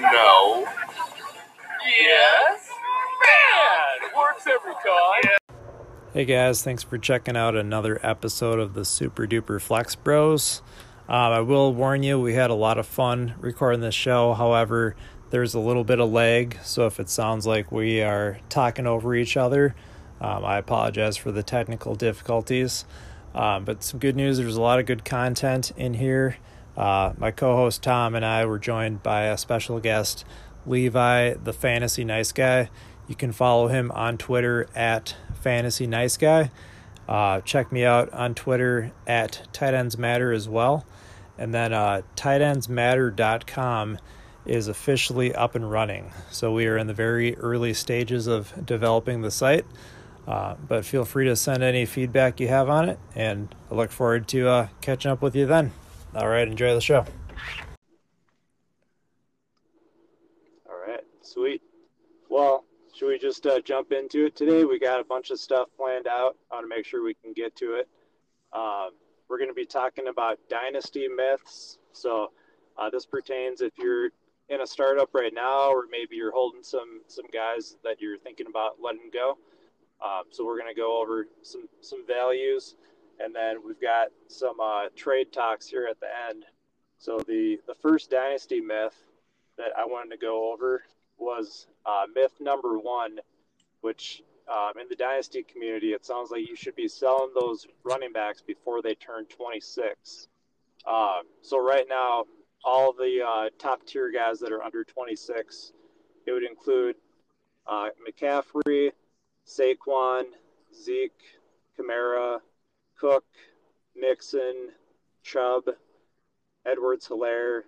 No. Yes. Man, it works every time. Yeah. Hey guys, thanks for checking out another episode of the Super Duper Flex Bros. I will warn you, we had a lot of fun recording this show. However, there's a little bit of lag, so if it sounds like we are talking over each other, I apologize for the technical difficulties. But some good news, there's a lot of good content in here. My co-host Tom and I were joined by a special guest, Levi, the Fantasy Nice Guy. You can follow him on Twitter at Fantasy Nice Guy. Check me out on Twitter at Tight Ends Matter as well. And then tightendsmatter.com is officially up and running. So we are in the very early stages of developing the site. But feel free to send any feedback you have on it, and I look forward to catching up with you then. All right, enjoy the show. All right, sweet. Well, should we just jump into it today? We got a bunch of stuff planned out. I want to make sure we can get to it. We're going to be talking about dynasty myths. So this pertains if you're in a startup right now, or maybe you're holding some guys that you're thinking about letting go. So we're going to go over some values, and then we've got some trade talks here at the end. So the first dynasty myth that I wanted to go over was myth number one, which in the dynasty community, it sounds like you should be selling those running backs before they turn 26. So right now, all the top tier guys that are under 26, it would include McCaffrey, Saquon, Zeke, Kamara, Cook, Mixon, Chubb, Edwards-Helaire,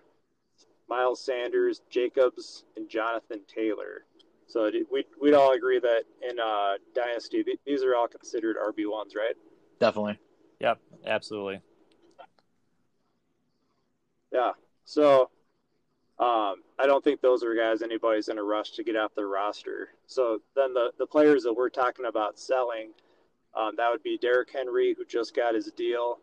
Miles Sanders, Jacobs, and Jonathan Taylor. So we'd all agree that in Dynasty, these are all considered RB1s, right? Definitely. Yep, absolutely. Yeah, so I don't think those are guys anybody's in a rush to get off their roster. So then the players that we're talking about selling, that would be Derek Henry, who just got his deal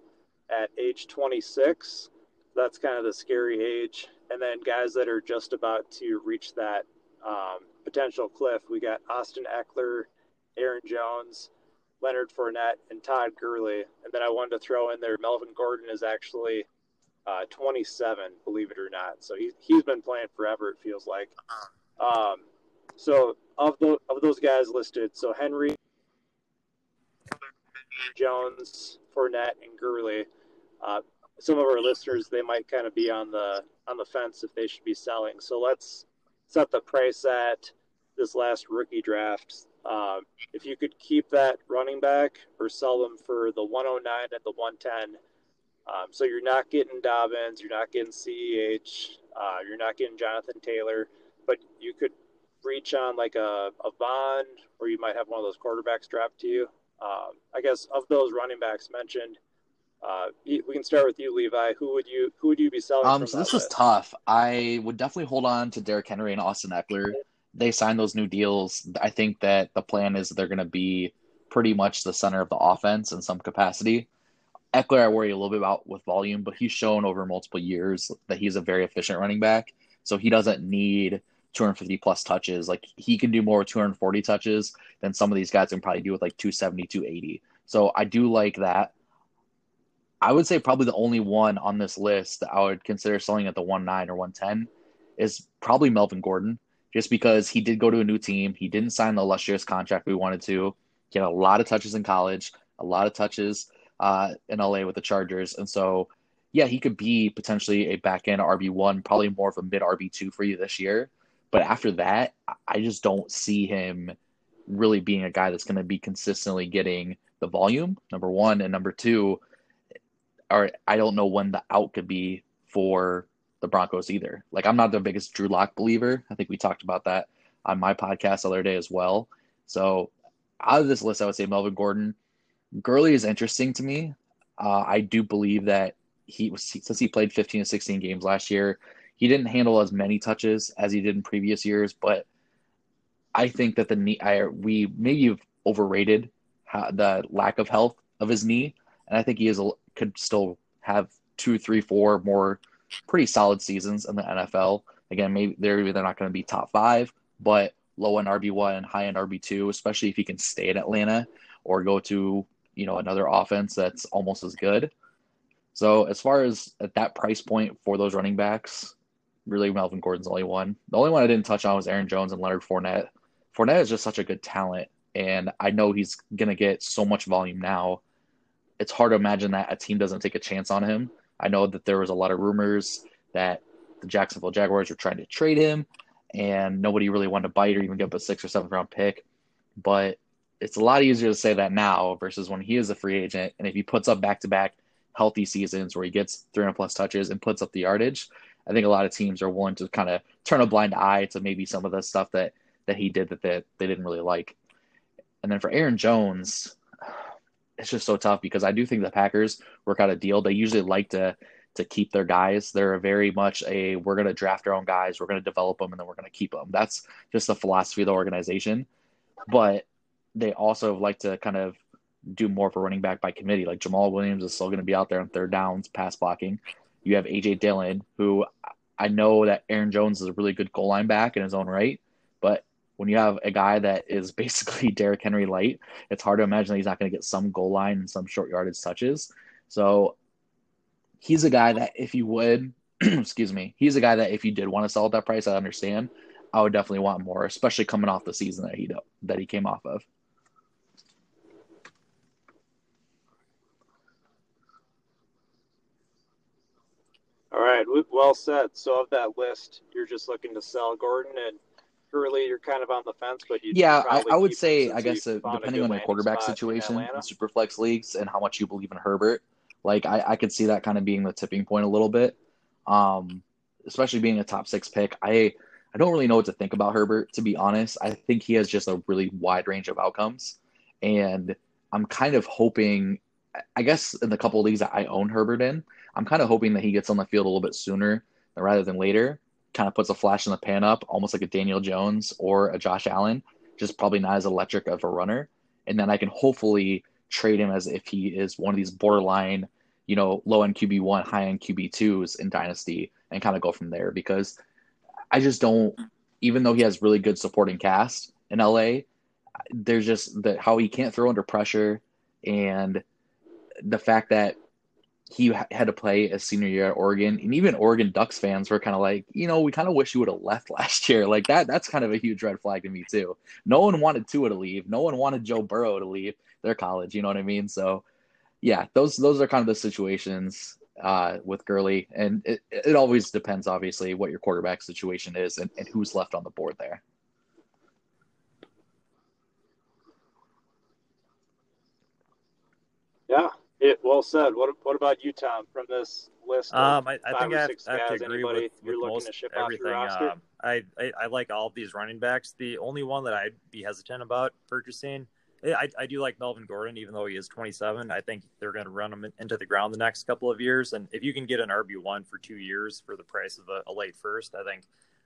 at age 26. That's kind of the scary age. And then guys that are just about to reach that potential cliff, we got Austin Ekeler, Aaron Jones, Leonard Fournette, and Todd Gurley. And then I wanted to throw in there, Melvin Gordon is actually 27, believe it or not. So he's been playing forever, it feels like. So of those guys listed, so Henry, Jones, Fournette, and Gurley, some of our listeners, they might kind of be on the fence if they should be selling. So let's set the price at this last rookie draft. If you could keep that running back or sell them for the 109 and the 110, so you're not getting Dobbins, you're not getting CEH, you're not getting Jonathan Taylor, but you could reach on like a Bond, or you might have one of those quarterbacks dropped to you. I guess of those running backs mentioned, we can start with you, Levi. Who would you be selling? So this is tough. I would definitely hold on to Derrick Henry and Austin Ekeler. They signed those new deals. I think that the plan is they're going to be pretty much the center of the offense in some capacity. Ekeler, I worry a little bit about with volume, but he's shown over multiple years that he's a very efficient running back. So he doesn't need 250 plus touches. Like, he can do more with 240 touches than some of these guys can probably do with like 270, 280. So I do like that. I would say probably the only one on this list that I would consider selling at the 1.9 or 1.10 is probably Melvin Gordon, just because he did go to a new team. He didn't sign the illustrious contract we wanted to. He had a lot of touches in college, a lot of touches in LA with the Chargers. And so, yeah, he could be potentially a back-end RB1, probably more of a mid-RB2 for you this year. But after that, I just don't see him really being a guy that's going to be consistently getting the volume, number one. And number two, or I don't know when the out could be for the Broncos either. Like, I'm not the biggest Drew Lock believer. I think we talked about that on my podcast the other day as well. So out of this list, I would say Melvin Gordon. Gurley is interesting to me. I do believe that since he played 15 to 16 games last year, he didn't handle as many touches as he did in previous years. But I think that we maybe have overrated the lack of health of his knee. And I think he could still have 2, 3, 4 more pretty solid seasons in the NFL. Again, maybe they're not going to be top five, but low-end RB1 and high-end RB2, especially if he can stay in Atlanta or go to, you know, another offense that's almost as good. So as far as at that price point for those running backs, really Melvin Gordon's the only one. The only one I didn't touch on was Aaron Jones and Leonard Fournette. Fournette is just such a good talent, and I know he's going to get so much volume now. It's hard to imagine that a team doesn't take a chance on him. I know that there was a lot of rumors that the Jacksonville Jaguars were trying to trade him, and nobody really wanted to bite or even give up a 6th or 7th round pick. But it's a lot easier to say that now versus when he is a free agent. And if he puts up back-to-back healthy seasons where he gets 300-plus touches and puts up the yardage, I think a lot of teams are willing to kind of turn a blind eye to maybe some of the stuff that he did that they didn't really like. And then for Aaron Jones, it's just so tough because I do think the Packers work out a deal. They usually like to keep their guys. They're very much we're going to draft our own guys, we're going to develop them, and then we're going to keep them. That's just the philosophy of the organization. But they also like to kind of do more for running back by committee. Like Jamal Williams is still going to be out there on third downs, pass blocking. You have A.J. Dillon, who I know that Aaron Jones is a really good goal line back in his own right, but when you have a guy that is basically Derek Henry light, it's hard to imagine that he's not going to get some goal line and some short yardage touches. So he's a guy that if you would, he's a guy that if you did want to sell at that price, I understand. I would definitely want more, especially coming off the season that he came off of. All right, well said. So of that list, you're just looking to sell Gordon, and really you're kind of on the fence, but I would say, I guess, depending on the quarterback situation in Superflex leagues and how much you believe in Herbert, like I could see that kind of being the tipping point a little bit, especially being a top 6 pick. I don't really know what to think about Herbert, to be honest. I think he has just a really wide range of outcomes, and I'm kind of hoping, I guess, in the couple of leagues that I own Herbert in, I'm kind of hoping that he gets on the field a little bit sooner rather than later, kind of puts a flash in the pan up, almost like a Daniel Jones or a Josh Allen, just probably not as electric of a runner. And then I can hopefully trade him as if he is one of these borderline, you know, low-end QB1, high-end QB2s in Dynasty and kind of go from there, because I just don't, even though he has really good supporting cast in LA, there's just how he can't throw under pressure, and the fact that he had to play his senior year at Oregon, and even Oregon Ducks fans were kind of like, you know, we kind of wish you would have left last year. Like that's kind of a huge red flag to me too. No one wanted Tua to leave. No one wanted Joe Burrow to leave their college. You know what I mean? So yeah, those are kind of the situations with Gurley, and it always depends, obviously, what your quarterback situation is and who's left on the board there. Yeah. Well said. What about you, Tom, from this list? I think I have to agree with most everything. I like all of these running backs. The only one that I'd be hesitant about purchasing, I do like Melvin Gordon, even though he is 27. I think they're going to run him into the ground the next couple of years. And if you can get an RB1 for 2 years for the price of a late first, I think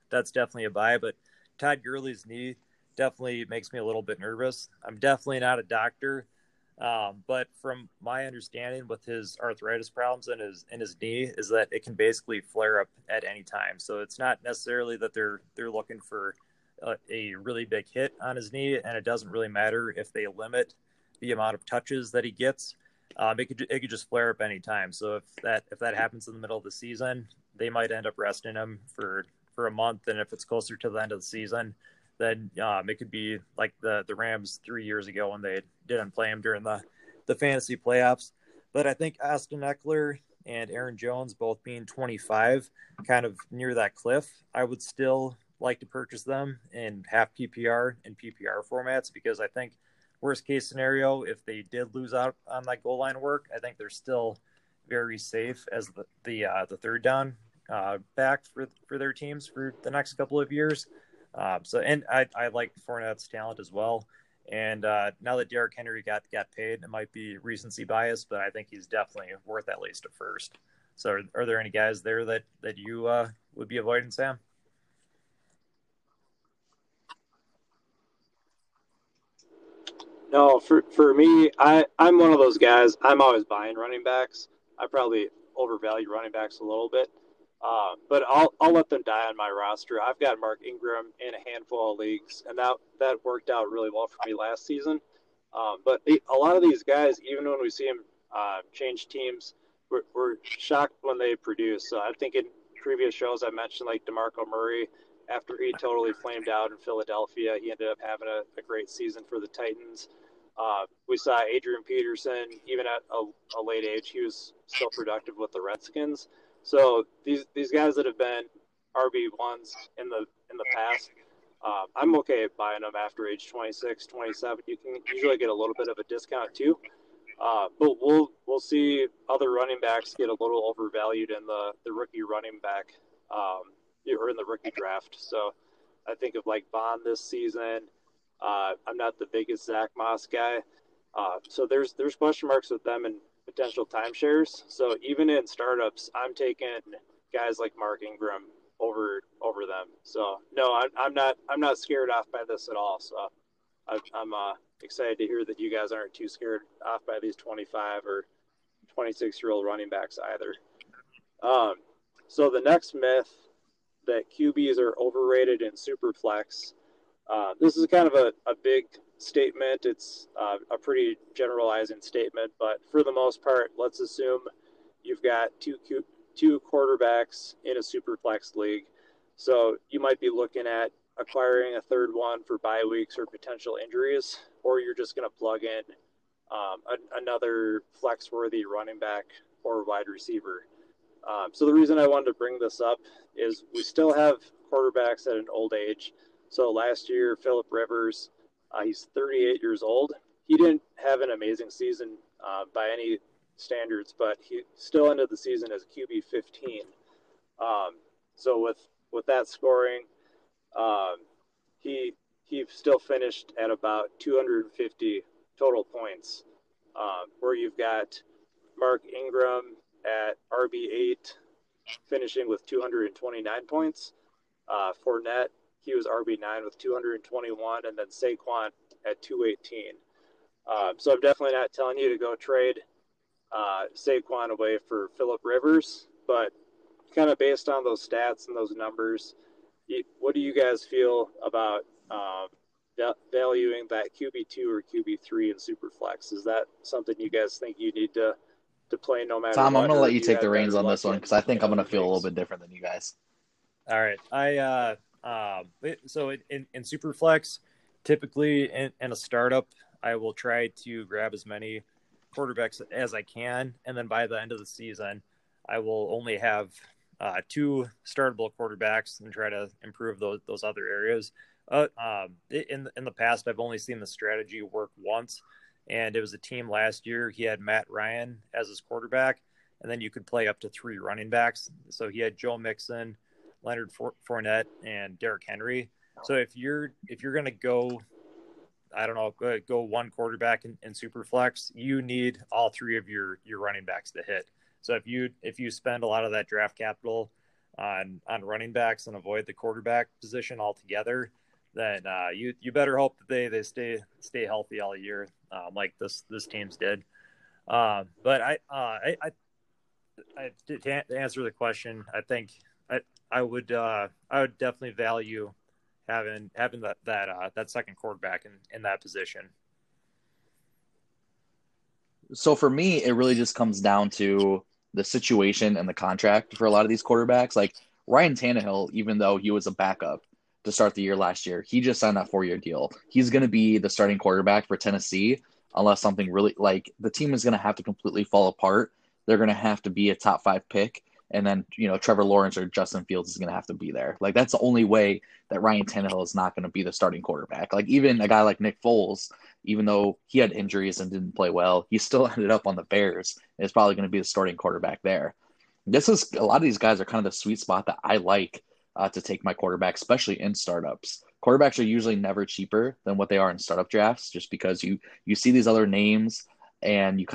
that's definitely a buy. But Todd Gurley's knee definitely makes me a little bit nervous. I'm definitely not a doctor. But from my understanding with his arthritis problems and his knee is that it can basically flare up at any time. So it's not necessarily that they're looking for a really big hit on his knee, and it doesn't really matter if they limit the amount of touches that he gets. It could just flare up any time. So if that happens in the middle of the season, they might end up resting him for a month. And if it's closer to the end of the season, then it could be like the Rams 3 years ago when they didn't play him during the fantasy playoffs. But I think Austin Ekeler and Aaron Jones, both being 25, kind of near that cliff, I would still like to purchase them in half PPR and PPR formats, because I think worst case scenario, if they did lose out on that goal line work, I think they're still very safe as the third down back for their teams for the next couple of years. I like Fournette's talent as well. And now that Derek Henry got paid, it might be recency bias, but I think he's definitely worth at least a first. So are there any guys there that you would be avoiding, Sam? No, for me, I'm one of those guys. I'm always buying running backs. I probably overvalue running backs a little bit. But I'll let them die on my roster. I've got Mark Ingram in a handful of leagues, and that worked out really well for me last season. But a lot of these guys, even when we see them change teams, we're shocked when they produce. So I think in previous shows I mentioned like DeMarco Murray. After he totally flamed out in Philadelphia, he ended up having a great season for the Titans. We saw Adrian Peterson, even at a late age, he was still productive with the Redskins. So these guys that have been RB1s in the past, I'm okay buying them after age 26, 27. You can usually get a little bit of a discount too. But we'll see other running backs get a little overvalued in the rookie running back or in the rookie draft. So I think of like Bond this season. I'm not the biggest Zach Moss guy. So there's question marks with them and potential timeshares. So even in startups, I'm taking guys like Mark Ingram over them. So no, I'm not scared off by this at all. So I'm excited to hear that you guys aren't too scared off by these 25 or 26-year-old running backs either. So the next myth, that QBs are overrated in Superflex. This is kind of a big statement. It's a pretty generalizing statement, but for the most part, let's assume you've got two quarterbacks in a Superflex league. So you might be looking at acquiring a third one for bye weeks or potential injuries, or you're just going to plug in another flex-worthy running back or wide receiver. So the reason I wanted to bring this up is we still have quarterbacks at an old age. So last year, Phillip Rivers, he's 38 years old. He didn't have an amazing season by any standards, but he still ended the season as QB 15. So with that scoring, he still finished at about 250 total points, where you've got Mark Ingram at RB8, finishing with 229 points. Fournette, he was RB9 with 221, and then Saquon at 218. So I'm definitely not telling you to go trade Saquon away for Phillip Rivers, but kind of based on those stats and those numbers, what do you guys feel about valuing that QB2 or QB3 in Superflex? Is that something you guys think you need to play no matter what? Tom, I'm going to let you take the reins on this one because I think I'm going to feel a little bit different than you guys. All right. So in Superflex, typically in a startup, I will try to grab as many quarterbacks as I can. And then by the end of the season, I will only have two startable quarterbacks and try to improve those other areas. In the past, I've only seen the strategy work once. And it was a team last year. He had Matt Ryan as his quarterback, and then you could play up to three running backs. So he had Joe Mixon, Leonard Fournette, and Derek Henry. So if you're going to go, I don't know, go one quarterback in Superflex, you need all three of your running backs to hit. So if you spend a lot of that draft capital on running backs and avoid the quarterback position altogether, then you better hope that they stay healthy all year, like this team's did. But I to answer the question, I think I would definitely value having that second quarterback in that position. So for me, it really just comes down to the situation and the contract for a lot of these quarterbacks. Like Ryan Tannehill, even though he was a backup to start the year last year, he just signed that 4-year deal. He's going to be the starting quarterback for Tennessee unless something really, like, the team is going to have to completely fall apart. They're going to have to be a top 5 pick, and then, you know, Trevor Lawrence or Justin Fields is going to have to be there. Like, that's the only way that Ryan Tannehill is not going to be the starting quarterback. Like, even a guy like Nick Foles, even though he had injuries and didn't play well, he still ended up on the Bears and is probably going to be the starting quarterback there. This is, a lot of these guys are kind of the sweet spot that I like to take my quarterback, especially in startups. Quarterbacks are usually never cheaper than what they are in startup drafts, just because you see these other names and you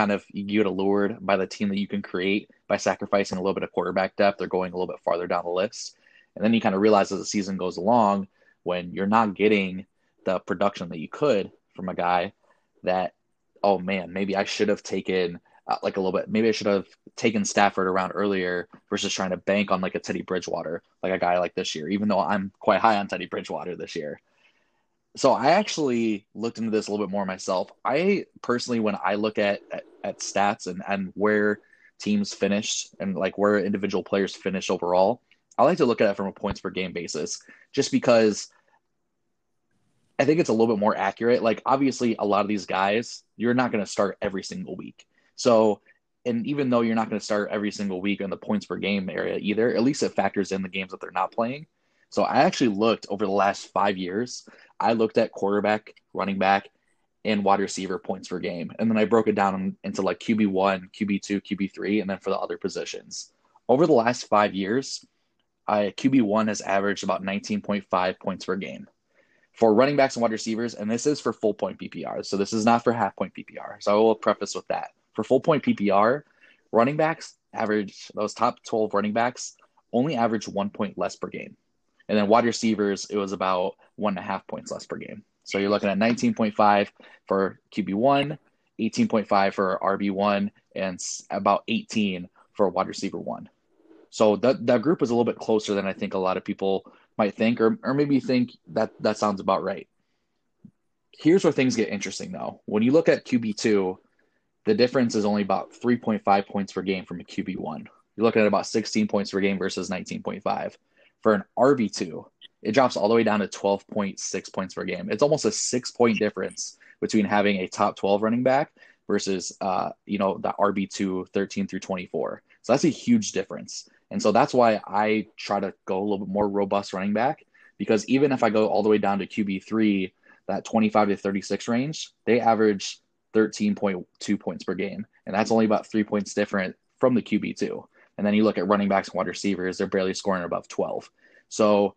get allured by the team that you can create by sacrificing a little bit of quarterback depth or going a little bit farther down the list. And then you kind of realize as the season goes along, when you're not getting the production that you could from a guy, that, oh man, maybe I should have taken like a little bit. Maybe I should have taken Stafford around earlier versus trying to bank on like a Teddy Bridgewater, like a guy like this year, even though I'm quite high on Teddy Bridgewater this year. So I actually looked into this a little bit more myself. I personally, when I look at stats and where teams finished and like where individual players finished overall, I like to look at it from a points per game basis, just because I think it's a little bit more accurate. Like obviously a lot of these guys, you're not going to start every single week. So, and even though you're not going to start every single week in the points per game area either, at least it factors in the games that they're not playing. So I actually looked over the last 5 years, I looked at quarterback, running back, and wide receiver points per game. And then I broke it down into like QB1, QB2, QB3, and then for the other positions. Over the last 5 years, QB1 has averaged about 19.5 points per game. For running backs and wide receivers, and this is for full point PPR, so this is not for half point PPR. So I will preface with that. For full point PPR, running backs average, those top 12 running backs only average 1 point less per game. And then wide receivers, it was about 1.5 points less per game. So you're looking at 19.5 for QB1, 18.5 for RB1, and about 18 for wide receiver one. So that group is a little bit closer than I think a lot of people might think, or maybe think that sounds about right. Here's where things get interesting, though. When you look at QB2, the difference is only about 3.5 points per game from a QB1. You're looking at about 16 points per game versus 19.5. For an RB2, it drops all the way down to 12.6 points per game. It's almost a 6-point difference between having a top 12 running back versus, the RB2 13 through 24. So that's a huge difference. And so that's why I try to go a little bit more robust running back, because even if I go all the way down to QB3, that 25 to 36 range, they average 13.2 points per game. And that's only about 3 points different from the QB2. And then you look at running backs and wide receivers, they're barely scoring above 12. So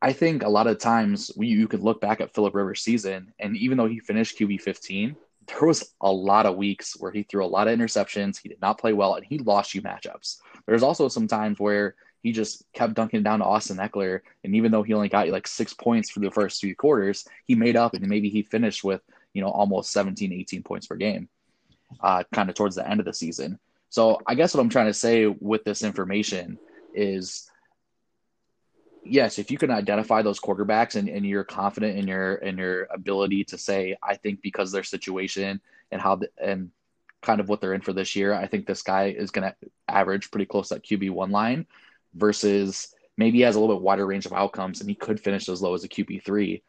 I think a lot of times you could look back at Phillip Rivers' season, and even though he finished QB 15, there was a lot of weeks where he threw a lot of interceptions, he did not play well, and he lost you matchups. There's also some times where he just kept dunking down to Austin Ekeler, and even though he only got like 6 points for the first 3 quarters, he made up, and maybe he finished with, almost 17, 18 points per game, kind of towards the end of the season. So I guess what I'm trying to say with this information is, yes, if you can identify those quarterbacks and you're confident in your ability to say, I think because their situation and and kind of what they're in for this year, I think this guy is going to average pretty close to that QB1 line versus maybe he has a little bit wider range of outcomes and he could finish as low as a QB3.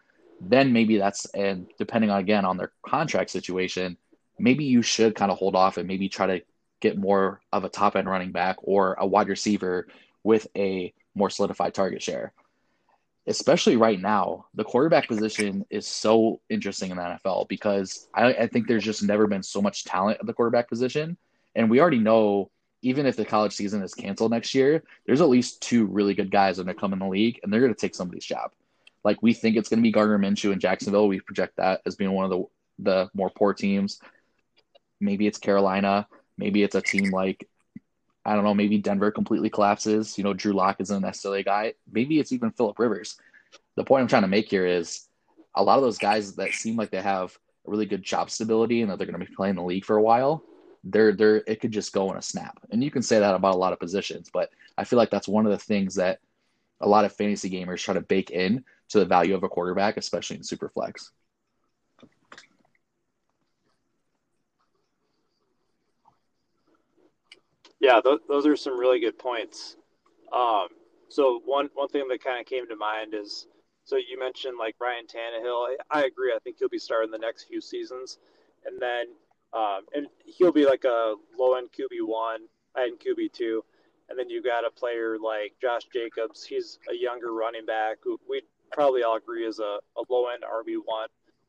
Then maybe that's, and depending on, again, on their contract situation, maybe you should kind of hold off and maybe try to get more of a top end running back or a wide receiver with a more solidified target share. Especially right now, the quarterback position is so interesting in the NFL because I think there's just never been so much talent at the quarterback position. And we already know, even if the college season is canceled next year, there's at least 2 really good guys that are coming in the league and they're going to take somebody's job. Like we think it's going to be Gardner Minshew in Jacksonville. We project that as being one of the more poor teams. Maybe it's Carolina. Maybe it's a team like, I don't know, maybe Denver completely collapses. Drew Lock isn't necessarily a guy. Maybe it's even Phillip Rivers. The point I'm trying to make here is a lot of those guys that seem like they have a really good job stability and that they're going to be playing the league for a while, it could just go in a snap. And you can say that about a lot of positions, but I feel like that's one of the things that a lot of fantasy gamers try to bake in to the value of a quarterback, especially in Superflex. Yeah, those are some really good points. So one thing that kind of came to mind is, so you mentioned like Ryan Tannehill. I agree. I think he'll be starting the next few seasons. And then and he'll be like a low-end QB1 and QB2. And then you got a player like Josh Jacobs. He's a younger running back who we probably all agree is a low-end RB1.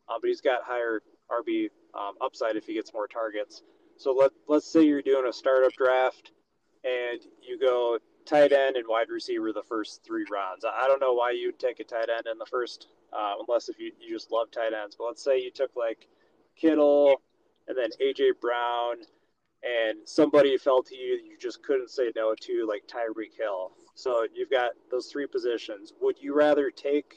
But he's got higher RB upside if he gets more targets. So let's say you're doing a startup draft and you go tight end and wide receiver the first 3 rounds. I don't know why you'd take a tight end in the first, unless if you just love tight ends. But let's say you took like Kittle and then A.J. Brown and somebody fell to you just couldn't say no to, like Tyreek Hill. So you've got those 3 positions. Would you rather take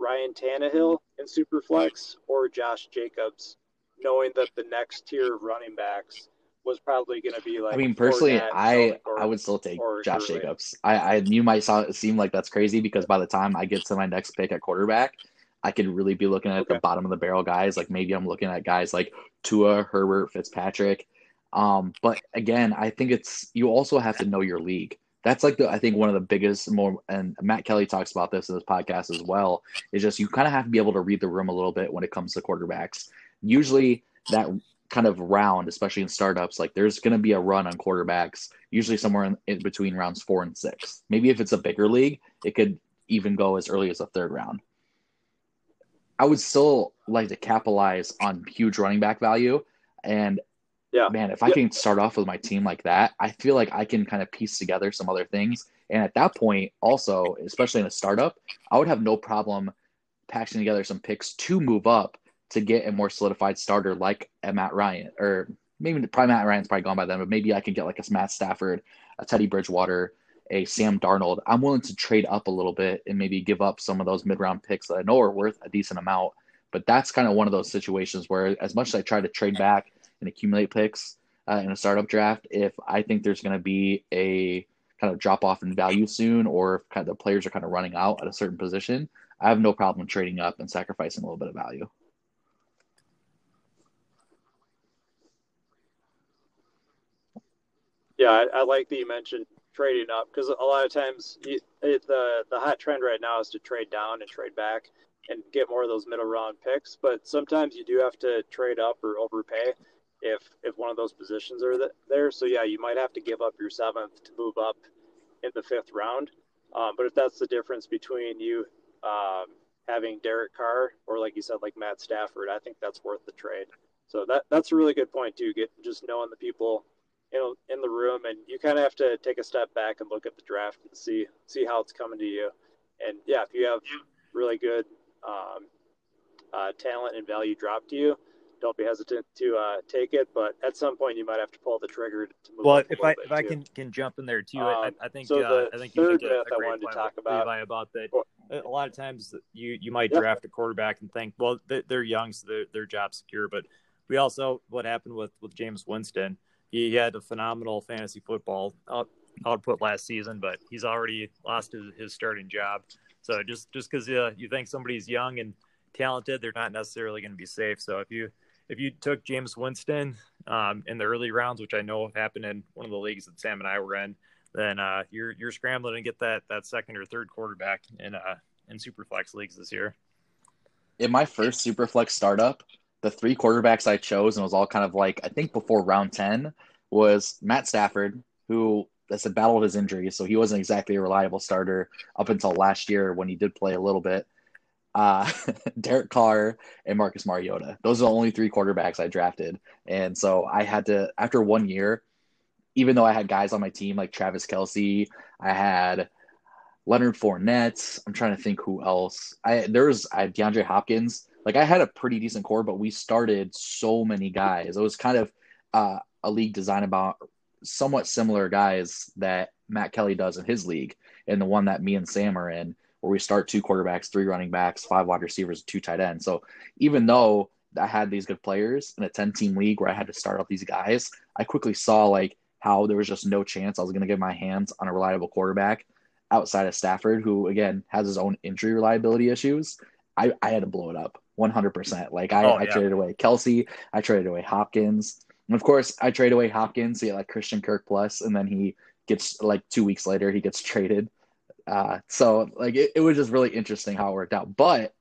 Ryan Tannehill in Superflex or Josh Jacobs, knowing that the next tier of running backs was probably going to be like. I mean, personally, I would still take Josh Jacobs. You might seem like that's crazy because by the time I get to my next pick at quarterback, I could really be looking at the bottom of the barrel guys. Like maybe I'm looking at guys like Tua, Herbert, Fitzpatrick. But again, I think you also have to know your league. That's like I think one of the biggest and Matt Kelly talks about this in this podcast as well. Is just you kind of have to be able to read the room a little bit when it comes to quarterbacks. Usually that kind of round, especially in startups, like there's going to be a run on quarterbacks, usually somewhere in between rounds 4 and 6. Maybe if it's a bigger league, it could even go as early as the third round. I would still like to capitalize on huge running back value. And man, if I can start off with my team like that, I feel like I can kind of piece together some other things. And at that point also, especially in a startup, I would have no problem patching together some picks to move up to get a more solidified starter like a Matt Ryan, or maybe probably Matt Ryan's probably gone by then, but maybe I can get like a Matt Stafford, a Teddy Bridgewater, a Sam Darnold. I'm willing to trade up a little bit and maybe give up some of those mid-round picks that I know are worth a decent amount. But that's kind of one of those situations where as much as I try to trade back and accumulate picks in a startup draft, if I think there's going to be a kind of drop-off in value soon, or if kind of the players are kind of running out at a certain position, I have no problem trading up and sacrificing a little bit of value. Yeah, I like that you mentioned trading up because a lot of times the hot trend right now is to trade down and trade back and get more of those middle round picks. But sometimes you do have to trade up or overpay if one of those positions are there. So, yeah, you might have to give up your 7th to move up in the 5th round. But if that's the difference between you having Derek Carr or, like you said, like Matt Stafford, I think that's worth the trade. So that's a really good point, too, just knowing the people – in the room, and you kind of have to take a step back and look at the draft and see how it's coming to you. And yeah, if you have really good talent and value drop to you, don't be hesitant to take it. But at some point, you might have to pull the trigger to move. Well, if I can jump in there too, I think so. I think you get a great to talk about that. A lot of times, you might draft a quarterback and think, well, they're young, so their job's secure. But we also what happened with Jameis Winston. He had a phenomenal fantasy football output last season, but he's already lost his starting job. So just because you think somebody's young and talented, they're not necessarily going to be safe. So if you took Jameis Winston in the early rounds, which I know happened in one of the leagues that Sam and I were in, then you're scrambling to get that second or third quarterback in Superflex leagues this year. In my first Superflex startup, the 3 quarterbacks I chose, and it was all kind of like, I think before round 10, was Matt Stafford, who battled his injuries, so he wasn't exactly a reliable starter up until last year when he did play a little bit. Derek Carr and Marcus Mariota. Those are the only 3 quarterbacks I drafted. And so I had to, after 1 year, even though I had guys on my team like Travis Kelce, I had Leonard Fournette. I'm trying to think who else. I had DeAndre Hopkins. Like I had a pretty decent core, but we started so many guys. It was kind of a league designed about somewhat similar guys that Matt Kelly does in his league, and the one that me and Sam are in, where we start 2 quarterbacks, 3 running backs, 5 wide receivers, 2 tight ends. So even though I had these good players in a 10-team league where I had to start out these guys, I quickly saw like how there was just no chance I was going to get my hands on a reliable quarterback outside of Stafford, who again has his own injury reliability issues. I had to blow it up 100%. Like I traded away Kelce. I traded away Hopkins. And of course I trade away Hopkins. So yeah, like Christian Kirk plus, and then he gets like 2 weeks later, he gets traded. So like, it was just really interesting how it worked out, but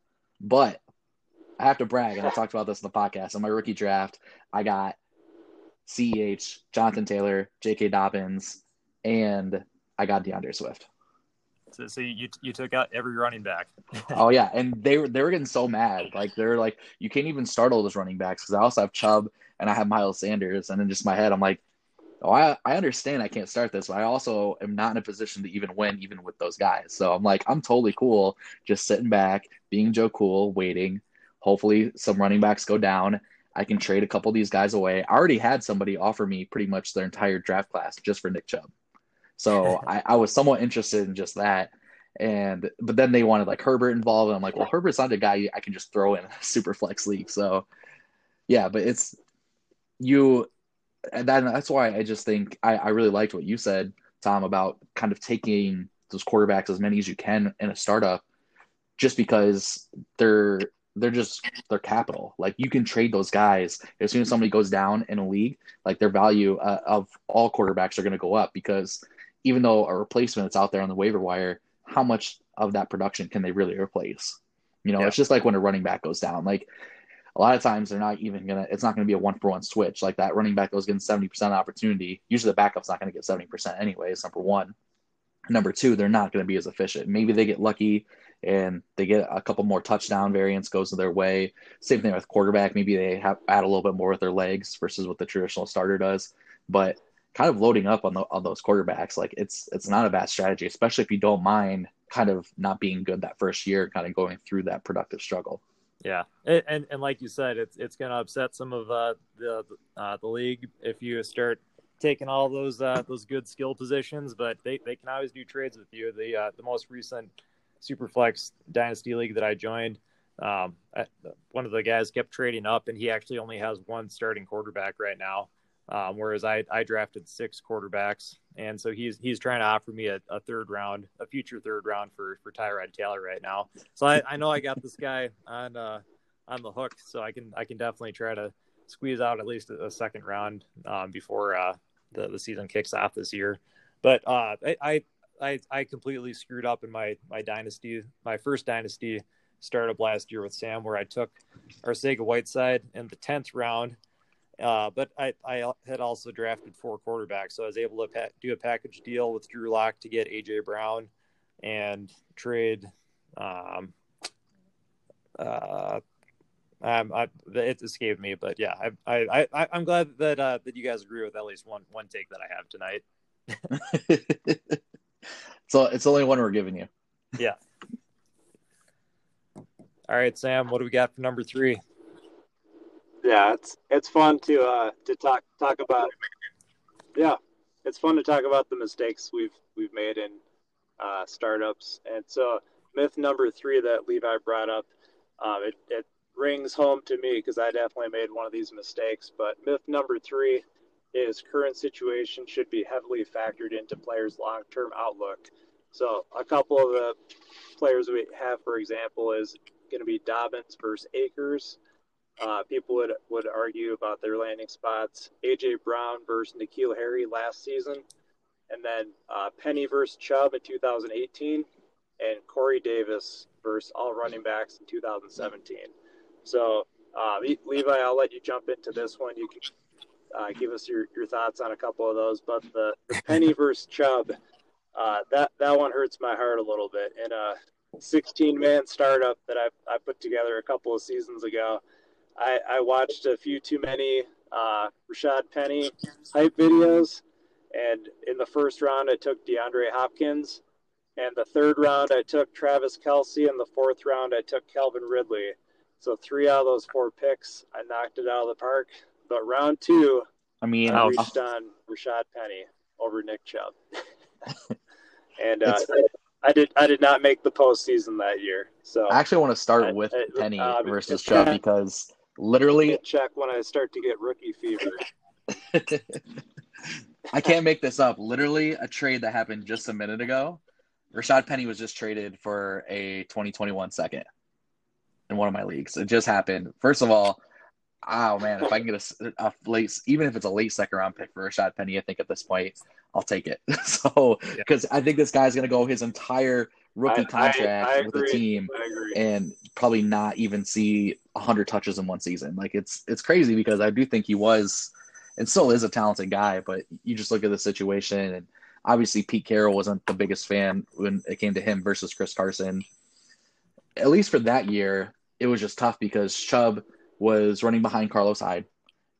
I have to brag. And I talked about this in the podcast. In my rookie draft, I got CEH, Jonathan Taylor, JK Dobbins, and I got DeAndre Swift. So you took out every running back. Oh yeah, and they were getting so mad. Like they're like, you can't even start all those running backs because I also have Chubb and I have Miles Sanders. And in just my head, I'm like, oh, I understand I can't start this, but I also am not in a position to even win even with those guys. So I'm like, I'm totally cool just sitting back, being Joe Cool, waiting. Hopefully some running backs go down. I can trade a couple of these guys away. I already had somebody offer me pretty much their entire draft class just for Nick Chubb. So I was somewhat interested in just that. But then they wanted like Herbert involved. And I'm like, well, Herbert's not a guy I can just throw in a super flex league. So yeah, but it's and that's why I just think I really liked what you said, Tom, about kind of taking those quarterbacks, as many as you can in a startup, just because they're capital. Like, you can trade those guys as soon as somebody goes down in a league. Like, their value of all quarterbacks are going to go up, because even though a replacement is out there on the waiver wire, how much of that production can they really replace? You know, It's just like when a running back goes down. Like, a lot of times it's not going to be a 1-for-1 switch. Like, that running back that was getting 70% opportunity, usually the backup's not going to get 70% anyways, number one. Number two, they're not going to be as efficient. Maybe they get lucky and they get a couple more touchdown variants goes their way. Same thing with quarterback. Maybe they add a little bit more with their legs versus what the traditional starter does. But kind of loading up on those quarterbacks, like, it's not a bad strategy, especially if you don't mind kind of not being good that first year, kind of going through that productive struggle. Yeah, and like you said, it's going to upset some of the league if you start taking all those good skill positions, but they can always do trades with you. The most recent Superflex Dynasty League that I joined, one of the guys kept trading up, and he actually only has one starting quarterback right now, whereas I drafted 6 quarterbacks, and so he's trying to offer me a future third round for Tyrod Taylor right now. So I know I got this guy on the hook, so I can definitely try to squeeze out at least a second round before the season kicks off this year. But I completely screwed up in my first dynasty startup last year with Sam, where I took Arcega Whiteside in the 10th round. But I had also drafted 4 quarterbacks, so I was able to do a package deal with Drew Lock to get A.J. Brown and trade. It escaped me, but yeah, I'm glad that you guys agree with at least one take that I have tonight. So it's the only one we're giving you. Yeah. All right, Sam, what do we got for number 3? Yeah, it's fun to talk about. Yeah, it's fun to talk about the mistakes we've made in startups. And so myth number 3 that Levi brought up, it rings home to me because I definitely made one of these mistakes. But myth number 3 is current situation should be heavily factored into players' long-term outlook. So a couple of the players we have, for example, is going to be Dobbins versus Akers. People would argue about their landing spots. A.J. Brown versus N'Keal Harry last season. And then Penny versus Chubb in 2018. And Corey Davis versus all running backs in 2017. So, Levi, I'll let you jump into this one. You can give us your thoughts on a couple of those. But the Penny versus Chubb, that one hurts my heart a little bit. In a 16-man startup that I put together a couple of seasons ago, I watched a few too many Rashad Penny hype videos. And in the first round, I took DeAndre Hopkins. And the third round, I took Travis Kelce. And the fourth round, I took Calvin Ridley. So 3 out of those 4 picks, I knocked it out of the park. But round 2, I reached on Rashad Penny over Nick Chubb, and I did not make the postseason that year. So I actually want to start with Penny versus Chubb, because literally check when I start to get rookie fever. I can't make this up. Literally, a trade that happened just a minute ago. Rashad Penny was just traded for a 2021 second. In one of my leagues, it just happened. First of all, oh man, if I can get a late, even if it's a late second round pick for Rashad Penny, I think at this point I'll take it. So because I think this guy's gonna go his entire rookie contract I with the team and probably not even see 100 touches in one season. Like it's crazy, because I do think he was and still is a talented guy, but you just look at the situation, and obviously Pete Carroll wasn't the biggest fan when it came to him versus Chris Carson. At least for that year, it was just tough because Chubb was running behind Carlos Hyde,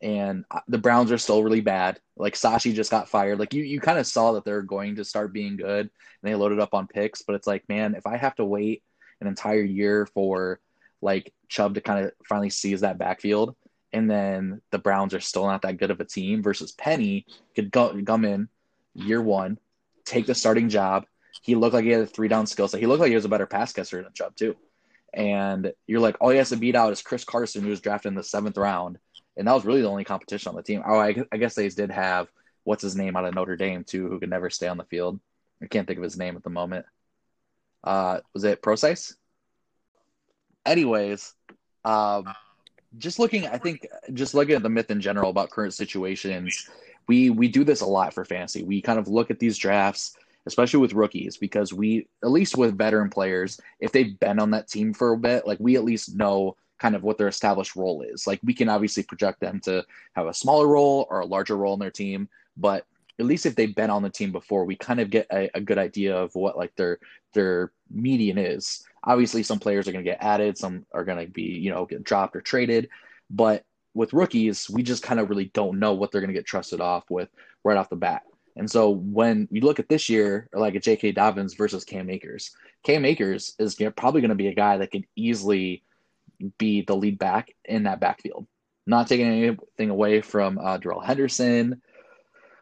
and the Browns are still really bad. Like, Sashi just got fired. Like, you kind of saw that they're going to start being good, and they loaded up on picks. But it's like, man, if I have to wait an entire year for, like, Chubb to kind of finally seize that backfield, and then the Browns are still not that good of a team, versus Penny could come in year one, take the starting job. He looked like he had a 3-down skill set. He looked like he was a better pass catcher than Chubb, too. And you're like, all he has to beat out is Chris Carson, who was drafted in the 7th round. And that was really the only competition on the team. Oh, I guess they did have what's his name out of Notre Dame too, who could never stay on the field. I can't think of his name at the moment. Was it Procise? Anyways, just looking at the myth in general about current situations, we do this a lot for fantasy. We kind of look at these drafts, especially with rookies, because we, at least with veteran players, if they've been on that team for a bit, like we at least know kind of what their established role is. Like we can obviously project them to have a smaller role or a larger role in their team, but at least if they've been on the team before, we kind of get a good idea of what like their median is. Obviously some players are going to get added. Some are going to be, get dropped or traded, but with rookies, we just kind of really don't know what they're going to get trusted off with right off the bat. And so when you look at this year, like a J.K. Dobbins versus Cam Akers is probably going to be a guy that can easily be the lead back in that backfield. Not taking anything away from Darrell Henderson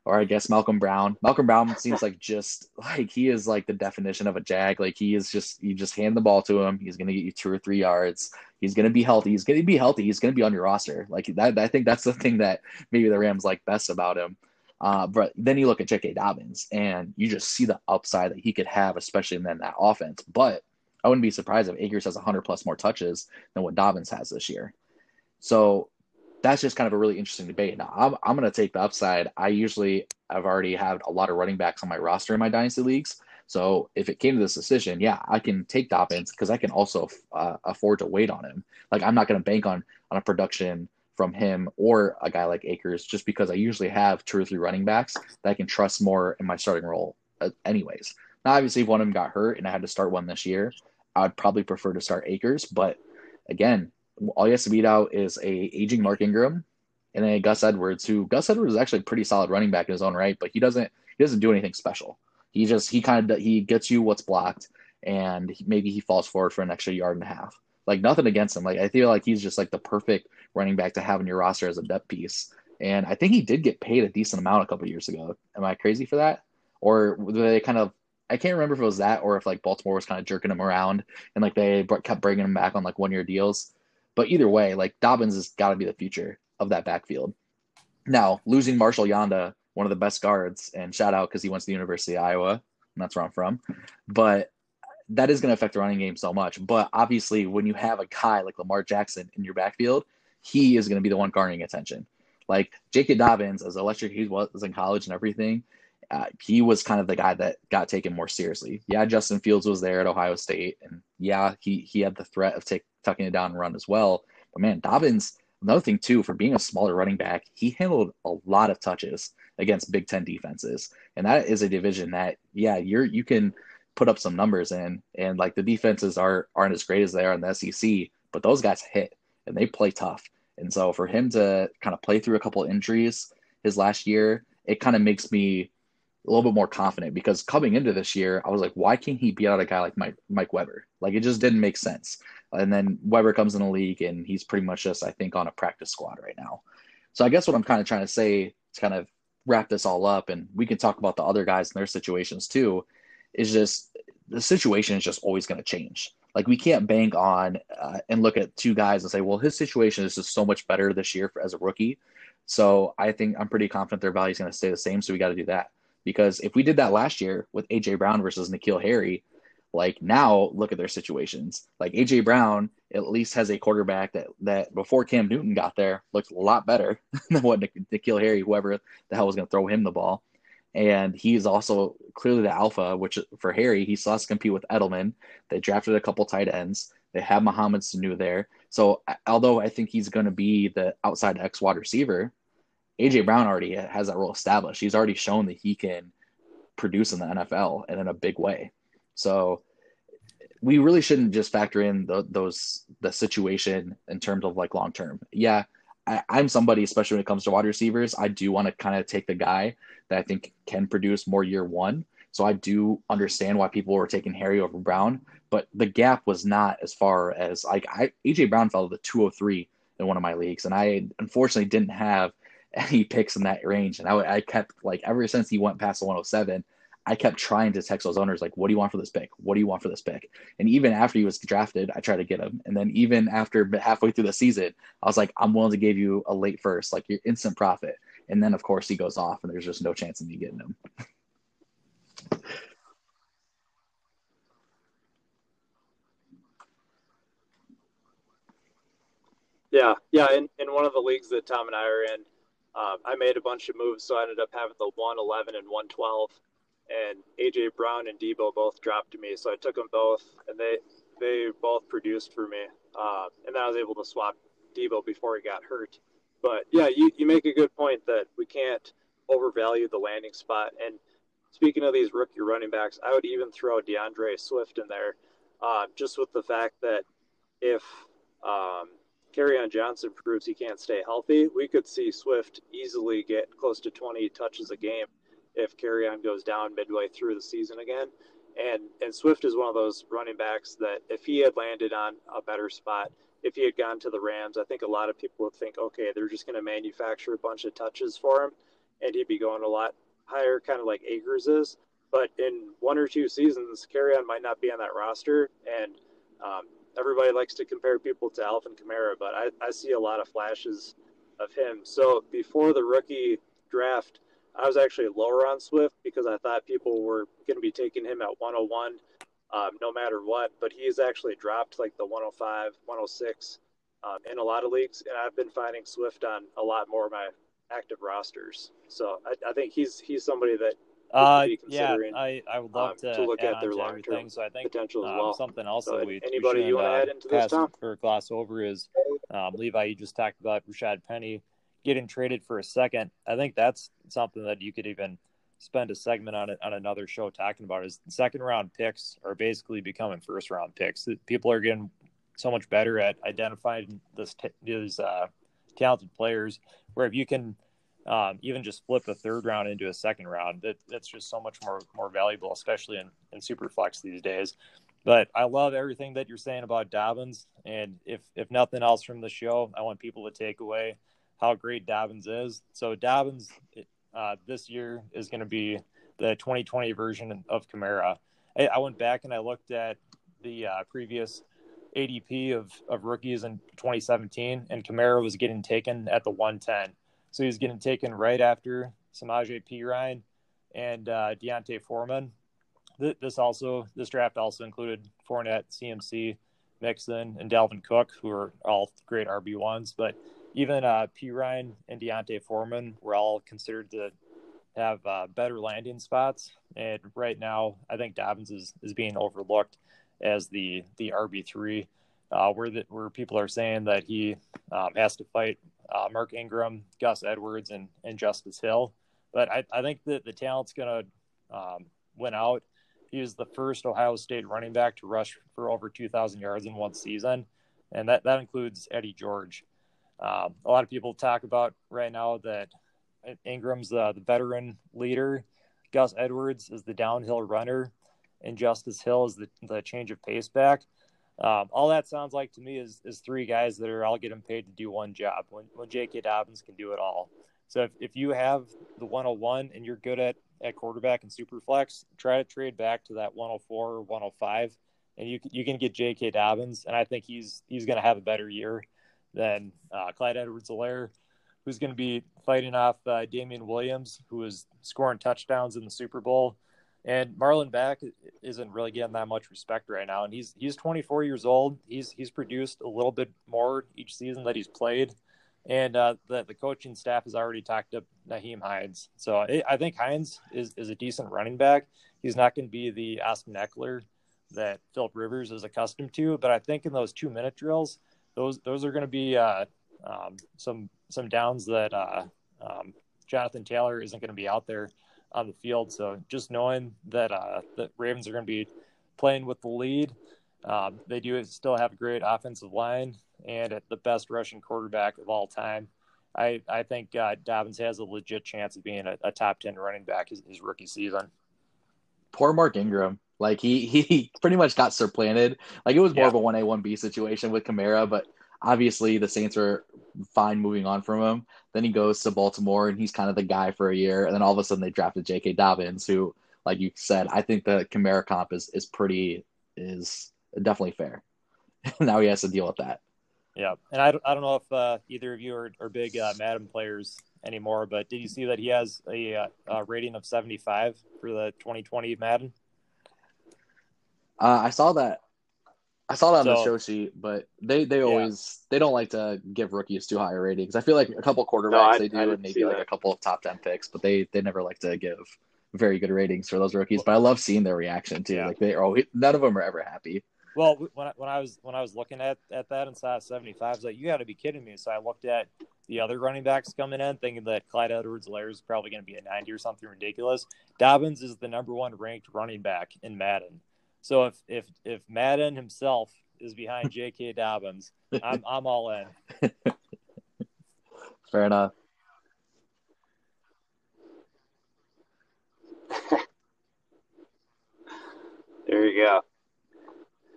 or I guess Malcolm Brown. Malcolm Brown seems like just like he is like the definition of a jag. Like he is just, you just hand the ball to him. He's going to get you 2 or 3 yards. He's going to be healthy. He's going to be on your roster. Like that, I think that's the thing that maybe the Rams like best about him. But then you look at J.K. Dobbins and you just see the upside that he could have, especially in that offense. But I wouldn't be surprised if Akers has 100 plus more touches than what Dobbins has this year. So that's just kind of a really interesting debate. Now I'm going to take the upside. I've already had a lot of running backs on my roster in my dynasty leagues. So if it came to this decision, yeah, I can take Dobbins because I can also afford to wait on him. Like I'm not going to bank on a production from him or a guy like Akers, just because I usually have 2 or 3 running backs that I can trust more in my starting role anyways. Now, obviously, if one of them got hurt and I had to start one this year, I would probably prefer to start Akers. But again, all you have to beat out is a aging Mark Ingram and a Gus Edwards, who Gus Edwards is actually a pretty solid running back in his own right, but he doesn't do anything special. He gets you what's blocked and maybe he falls forward for an extra 1.5 yards. Like nothing against him. Like I feel like he's just like the perfect running back to have in your roster as a depth piece. And I think he did get paid a decent amount a couple of years ago. Am I crazy for that? Or they kind of, I can't remember if it was that or if like Baltimore was kind of jerking him around and like they kept bringing him back on like 1-year deals. But either way, like Dobbins has got to be the future of that backfield. Now losing Marshall Yonda, one of the best guards, and shout out because he went to the University of Iowa, and that's where I'm from. But that is going to affect the running game so much. But obviously when you have a guy like Lamar Jackson in your backfield, he is going to be the one garnering attention. Like J.K. Dobbins, as electric he was in college and everything, he was kind of the guy that got taken more seriously. Yeah, Justin Fields was there at Ohio State, and yeah, he had the threat of tucking it down and run as well. But man, Dobbins, another thing too, for being a smaller running back, he handled a lot of touches against Big Ten defenses. And that is a division that, yeah, you can put up some numbers in, and like the defenses aren't as great as they are in the SEC, but those guys hit and they play tough. And so for him to kind of play through a couple injuries his last year, it kind of makes me a little bit more confident, because coming into this year, I was like, why can't he beat out a guy like Mike Weber? Like it just didn't make sense. And then Weber comes in the league and he's pretty much just, I think, on a practice squad right now. So I guess what I'm kind of trying to say to kind of wrap this all up, and we can talk about the other guys and their situations too, is just the situation is just always going to change. Like we can't bank on and look at two guys and say, well, his situation is just so much better this year as a rookie. So I think I'm pretty confident their value is going to stay the same. So we got to do that. Because if we did that last year with A.J. Brown versus N'Keal Harry, like now look at their situations. Like A.J. Brown at least has a quarterback that before Cam Newton got there looked a lot better than what N'Keal Harry, whoever the hell was going to throw him the ball. And he's also clearly the alpha, which for Harry, he still has to compete with Edelman. They drafted a couple tight ends. They have Mohamed Sanu there. So although I think he's going to be the outside X wide receiver, A.J. Brown already has that role established. He's already shown that he can produce in the NFL and in a big way. So we really shouldn't just factor in the situation in terms of like long-term. Yeah, I'm somebody, especially when it comes to wide receivers, I do want to kind of take the guy that I think can produce more year one. So I do understand why people were taking Harry over Brown, but the gap was not as far as like A.J. Brown fell to 203 in one of my leagues. And I unfortunately didn't have any picks in that range, and I kept like ever since he went past the 107, I kept trying to text those owners, like, what do you want for this pick? What do you want for this pick? And even after he was drafted, I tried to get him. And then even after halfway through the season, I was like, I'm willing to give you a late first, like your instant profit. And then, of course, he goes off and there's just no chance of me getting him. Yeah. In one of the leagues that Tom and I are in, I made a bunch of moves, so I ended up having the 111 and 112, and A.J. Brown and Debo both dropped to me, so I took them both, and they both produced for me, and then I was able to swap Debo before he got hurt. But, yeah, you make a good point that we can't overvalue the landing spot, and speaking of these rookie running backs, I would even throw DeAndre Swift in there, just with the fact that if Kerryon Johnson proves he can't stay healthy, we could see Swift easily get close to 20 touches a game if Kerryon goes down midway through the season again. And Swift is one of those running backs that if he had landed on a better spot, if he had gone to the Rams, I think a lot of people would think, okay, they're just going to manufacture a bunch of touches for him, and he'd be going a lot higher, kind of like Akers is. But in one or two seasons, Kerryon might not be on that roster, and everybody likes to compare people to Alvin Kamara, but I see a lot of flashes of him. So before the rookie draft, I was actually lower on Swift because I thought people were going to be taking him at 101 no matter what, but he's actually dropped like the 105, 106 in a lot of leagues, and I've been finding Swift on a lot more of my active rosters. So I think he's somebody that be considering, I would love to look at their long-term so I think, potential as well. Something else so that we should add into this talk or gloss over is Levi. You just talked about Rashad Penny getting traded for a second. I think that's something that you could even spend a segment on another show talking about. Is second-round picks are basically becoming first-round picks. People are getting so much better at identifying these talented players. Where if you can even just flip a third round into a second round, that's just so much more valuable, especially in super flex these days. But I love everything that you're saying about Dobbins, and if nothing else from the show, I want people to take away how great Dobbins is. So Dobbins this year is going to be the 2020 version of Kamara. I went back and I looked at the previous ADP of rookies in 2017, and Kamara was getting taken at the 110. So he's getting taken right after Samaje Perine and Deontay Foreman. This draft also included Fournette, CMC, Mixon, and Dalvin Cook, who are all great RB1s. But even Perine and Deontay Foreman were all considered to have better landing spots. And right now, I think Dobbins is being overlooked as the RB3, where people are saying that he has to fight Mark Ingram, Gus Edwards, and Justice Hill. But I think that the talent's going to win out. He was the first Ohio State running back to rush for over 2,000 yards in one season, and that includes Eddie George. A lot of people talk about right now that Ingram's the veteran leader, Gus Edwards is the downhill runner, and Justice Hill is the change of pace back. All that sounds like to me is three guys that are all getting paid to do one job when J.K. Dobbins can do it all. So if you have the 101 and you're good at quarterback and superflex, try to trade back to that 104 or 105, and you can get J.K. Dobbins, and I think he's going to have a better year than Clyde Edwards-Helaire, who's going to be fighting off Damian Williams, who was scoring touchdowns in the Super Bowl. And Marlon Mack isn't really getting that much respect right now, and he's 24 years old. He's produced a little bit more each season that he's played, and the coaching staff has already talked up Nyheim Hines. So I think Hines is a decent running back. He's not going to be the Austin Ekeler that Philip Rivers is accustomed to, but I think in those 2-minute drills, those are going to be some downs that Jonathan Taylor isn't going to be out there on the field. So just knowing that the Ravens are going to be playing with the lead, they do still have a great offensive line and the best rushing quarterback of all time. I think Dobbins has a legit chance of being a top 10 running back his rookie season. Poor Mark Ingram. Like he pretty much got supplanted. Like it was more of a 1A, 1B situation with Kamara, but obviously the Saints are fine moving on from him. Then he goes to Baltimore, and he's kind of the guy for a year. And then all of a sudden they drafted J.K. Dobbins, who like you said, I think the Kamara comp is definitely fair. Now he has to deal with that. Yeah, and I don't know if either of you are big Madden players anymore, but did you see that he has a rating of 75 for the 2020 Madden? I saw that on the show sheet, but they always they don't like to give rookies too high ratings. I feel like a couple quarterbacks they do, and maybe like a couple of top 10 picks, but they never like to give very good ratings for those rookies. But I love seeing their reaction too. Yeah. Like they are always, none of them are ever happy. Well, when I was looking at that and saw 75, I was like, you got to be kidding me. So I looked at the other running backs coming in, thinking that Clyde Edwards-Helaire is probably going to be a 90 or something ridiculous. Dobbins is the number one ranked running back in Madden. So if Madden himself is behind J.K. Dobbins, I'm all in. Fair enough. There you go.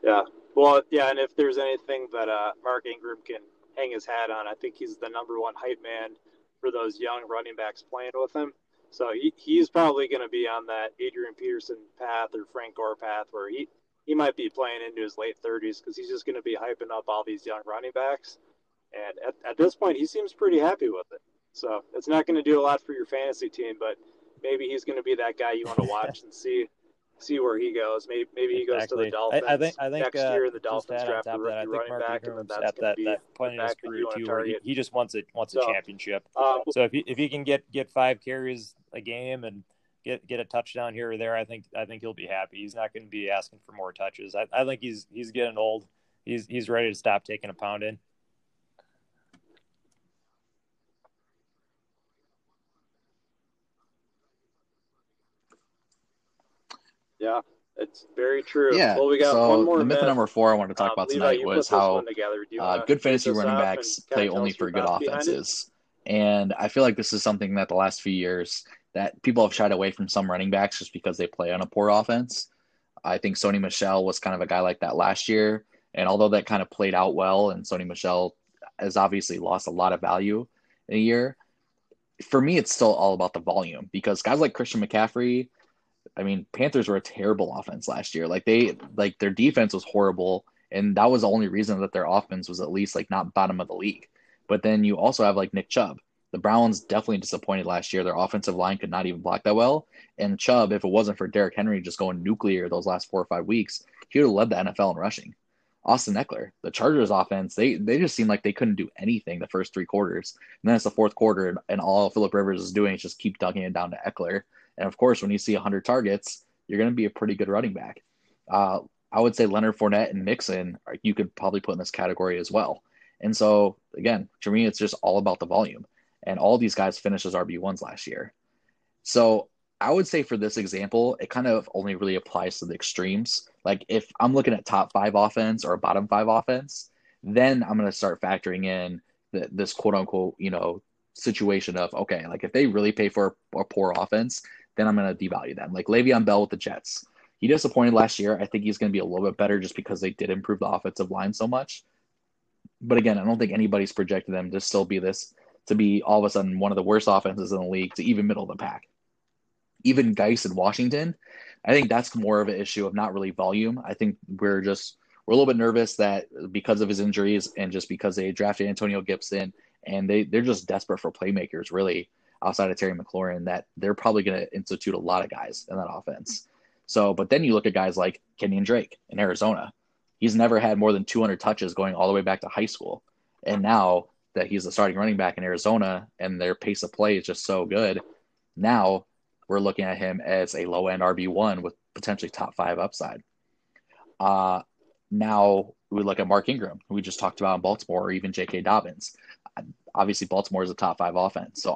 Yeah. Well, yeah, and if there's anything that Mark Ingram can hang his hat on, I think he's the number one hype man for those young running backs playing with him. So he's probably going to be on that Adrian Peterson path or Frank Gore path where he might be playing into his late 30s because he's just going to be hyping up all these young running backs. And at this point, he seems pretty happy with it. So it's not going to do a lot for your fantasy team, but maybe he's going to be that guy you want to watch and see where he goes. Maybe he goes to the Dolphins. I think next year the Dolphins draft a rookie running back, and then that's going to be the back that you want to target. He just wants a championship. So if he can get 5 carries a game and get a touchdown here or there, I think he'll be happy. He's not going to be asking for more touches. I think he's getting old. He's ready to stop taking a pound in. Yeah, it's very true. Yeah, well, we got one more. The myth number 4 I wanted to talk about tonight was how good fantasy running backs play only for good offenses. And I feel like this is something that the last few years that people have shied away from some running backs just because they play on a poor offense. I think Sony Michel was kind of a guy like that last year. And although that kind of played out well, and Sony Michel has obviously lost a lot of value in a year, for me it's still all about the volume because guys like Christian McCaffrey – I mean, Panthers were a terrible offense last year. Like their defense was horrible, and that was the only reason that their offense was at least like not bottom of the league. But then you also have like Nick Chubb. The Browns definitely disappointed last year. Their offensive line could not even block that well. And Chubb, if it wasn't for Derek Henry just going nuclear those last 4 or 5 weeks, he would have led the NFL in rushing. Austin Ekeler, the Chargers offense, they just seemed like they couldn't do anything the first 3 quarters. And then it's the 4th quarter, and all Philip Rivers is doing is just keep dunking it down to Ekeler. And, of course, when you see 100 targets, you're going to be a pretty good running back. I would say Leonard Fournette and Mixon, you could probably put in this category as well. And so, again, to me, it's just all about the volume. And all these guys finished as RB1s last year. So I would say for this example, it kind of only really applies to the extremes. Like if I'm looking at top 5 offense or bottom 5 offense, then I'm going to start factoring in this quote-unquote, situation of, okay, like if they really pay for a poor offense – then I'm going to devalue them. Like Le'Veon Bell with the Jets. He disappointed last year. I think he's going to be a little bit better just because they did improve the offensive line so much. But again, I don't think anybody's projected them to still be this, to be all of a sudden one of the worst offenses in the league to even middle of the pack. Even Geis in Washington, I think that's more of an issue of not really volume. I think we're a little bit nervous that because of his injuries and just because they drafted Antonio Gibson and they're just desperate for playmakers really. Outside of Terry McLaurin, that they're probably going to institute a lot of guys in that offense. So, but then you look at guys like Kenyon Drake in Arizona. He's never had more than 200 touches going all the way back to high school. And now that he's the starting running back in Arizona and their pace of play is just so good, now we're looking at him as a low-end RB1 with potentially top 5 upside. Now we look at Mark Ingram, who we just talked about in Baltimore, or even J.K. Dobbins. Obviously, Baltimore is a top 5 offense, so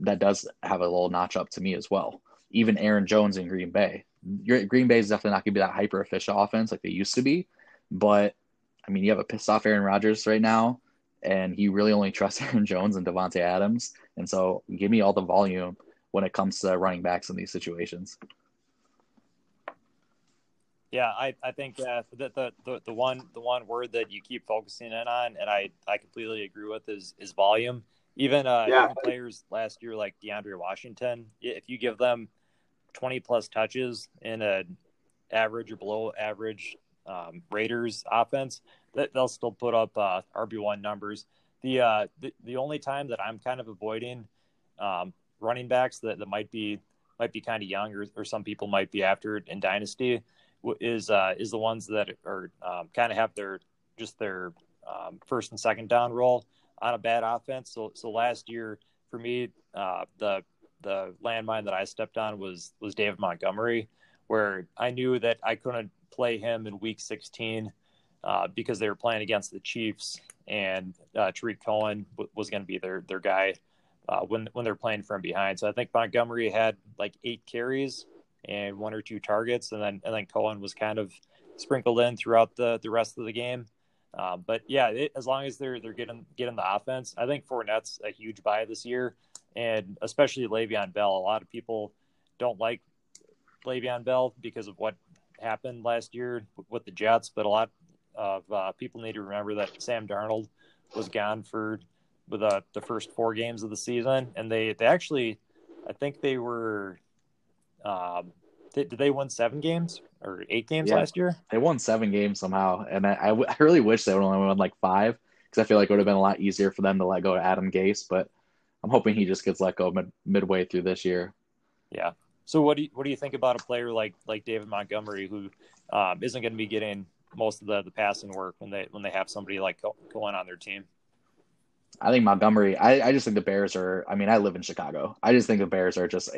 that does have a little notch up to me as well. Even Aaron Jones in Green Bay. Green Bay is definitely not going to be that hyper-efficient offense like they used to be, but, I mean, you have a pissed-off Aaron Rodgers right now, and he really only trusts Aaron Jones and Devontae Adams, and so give me all the volume when it comes to running backs in these situations. Yeah, I think that the one word that you keep focusing in on, and I completely agree with, is volume. Even players last year like DeAndre Washington, if you give them 20-plus touches in an average or below average Raiders offense, they'll still put up RB1 numbers. The only time that I'm kind of avoiding running backs that might be kind of young or some people might be after in Dynasty is the ones that are kind of have their first and second down role on a bad offense. So last year for me, the landmine that I stepped on was David Montgomery, where I knew that I couldn't play him in week 16 because they were playing against the Chiefs, and Tariq Cohen was going to be their guy when they're playing from behind. So I think Montgomery had like 8 carries and 1 or 2 targets, and then Cohen was kind of sprinkled in throughout the rest of the game. But yeah, as long as they're getting the offense, I think Fournette's a huge buy this year, and especially Le'Veon Bell. A lot of people don't like Le'Veon Bell because of what happened last year with the Jets, but a lot of people need to remember that Sam Darnold was gone for the first 4 games of the season, and they actually, I think they were. Did they win 7 games or 8 games last year? They won 7 games somehow, and I really wish they would only won like 5, because I feel like it would have been a lot easier for them to let go of Adam Gase. But I'm hoping he just gets let go midway through this year. Yeah. So what do you think about a player like David Montgomery, who isn't going to be getting most of the passing work when they have somebody like Cohen on their team? I think Montgomery. I just think the Bears are. I mean, I live in Chicago. I just think the Bears are just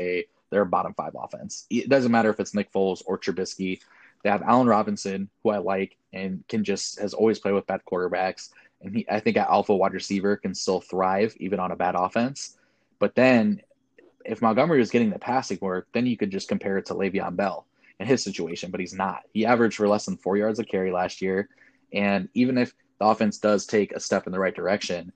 they're a bottom 5 offense. It doesn't matter if it's Nick Foles or Trubisky. They have Allen Robinson, who I like and has always played with bad quarterbacks. And I think an alpha wide receiver can still thrive even on a bad offense. But then, if Montgomery was getting the passing work, then you could just compare it to Le'Veon Bell and his situation. But he's not. He averaged for less than 4 yards a carry last year. And even if the offense does take a step in the right direction,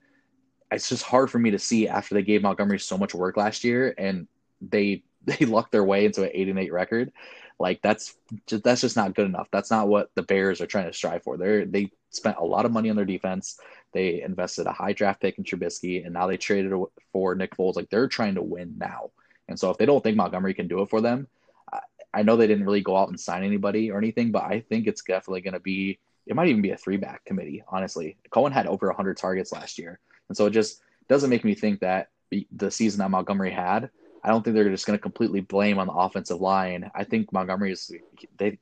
it's just hard for me to see after they gave Montgomery so much work last year, and they lucked their way into an 8-8 record. Like that's just not good enough. That's not what the Bears are trying to strive for. They spent a lot of money on their defense. They invested a high draft pick in Trubisky, and now they traded for Nick Foles. Like they're trying to win now. And so if they don't think Montgomery can do it for them, I know they didn't really go out and sign anybody or anything, but I think it's definitely going to be, it might even be a 3-back committee. Honestly, Cohen had over 100 targets last year. And so it just doesn't make me think that the season that Montgomery had, I don't think they're just going to completely blame on the offensive line. I think Montgomery the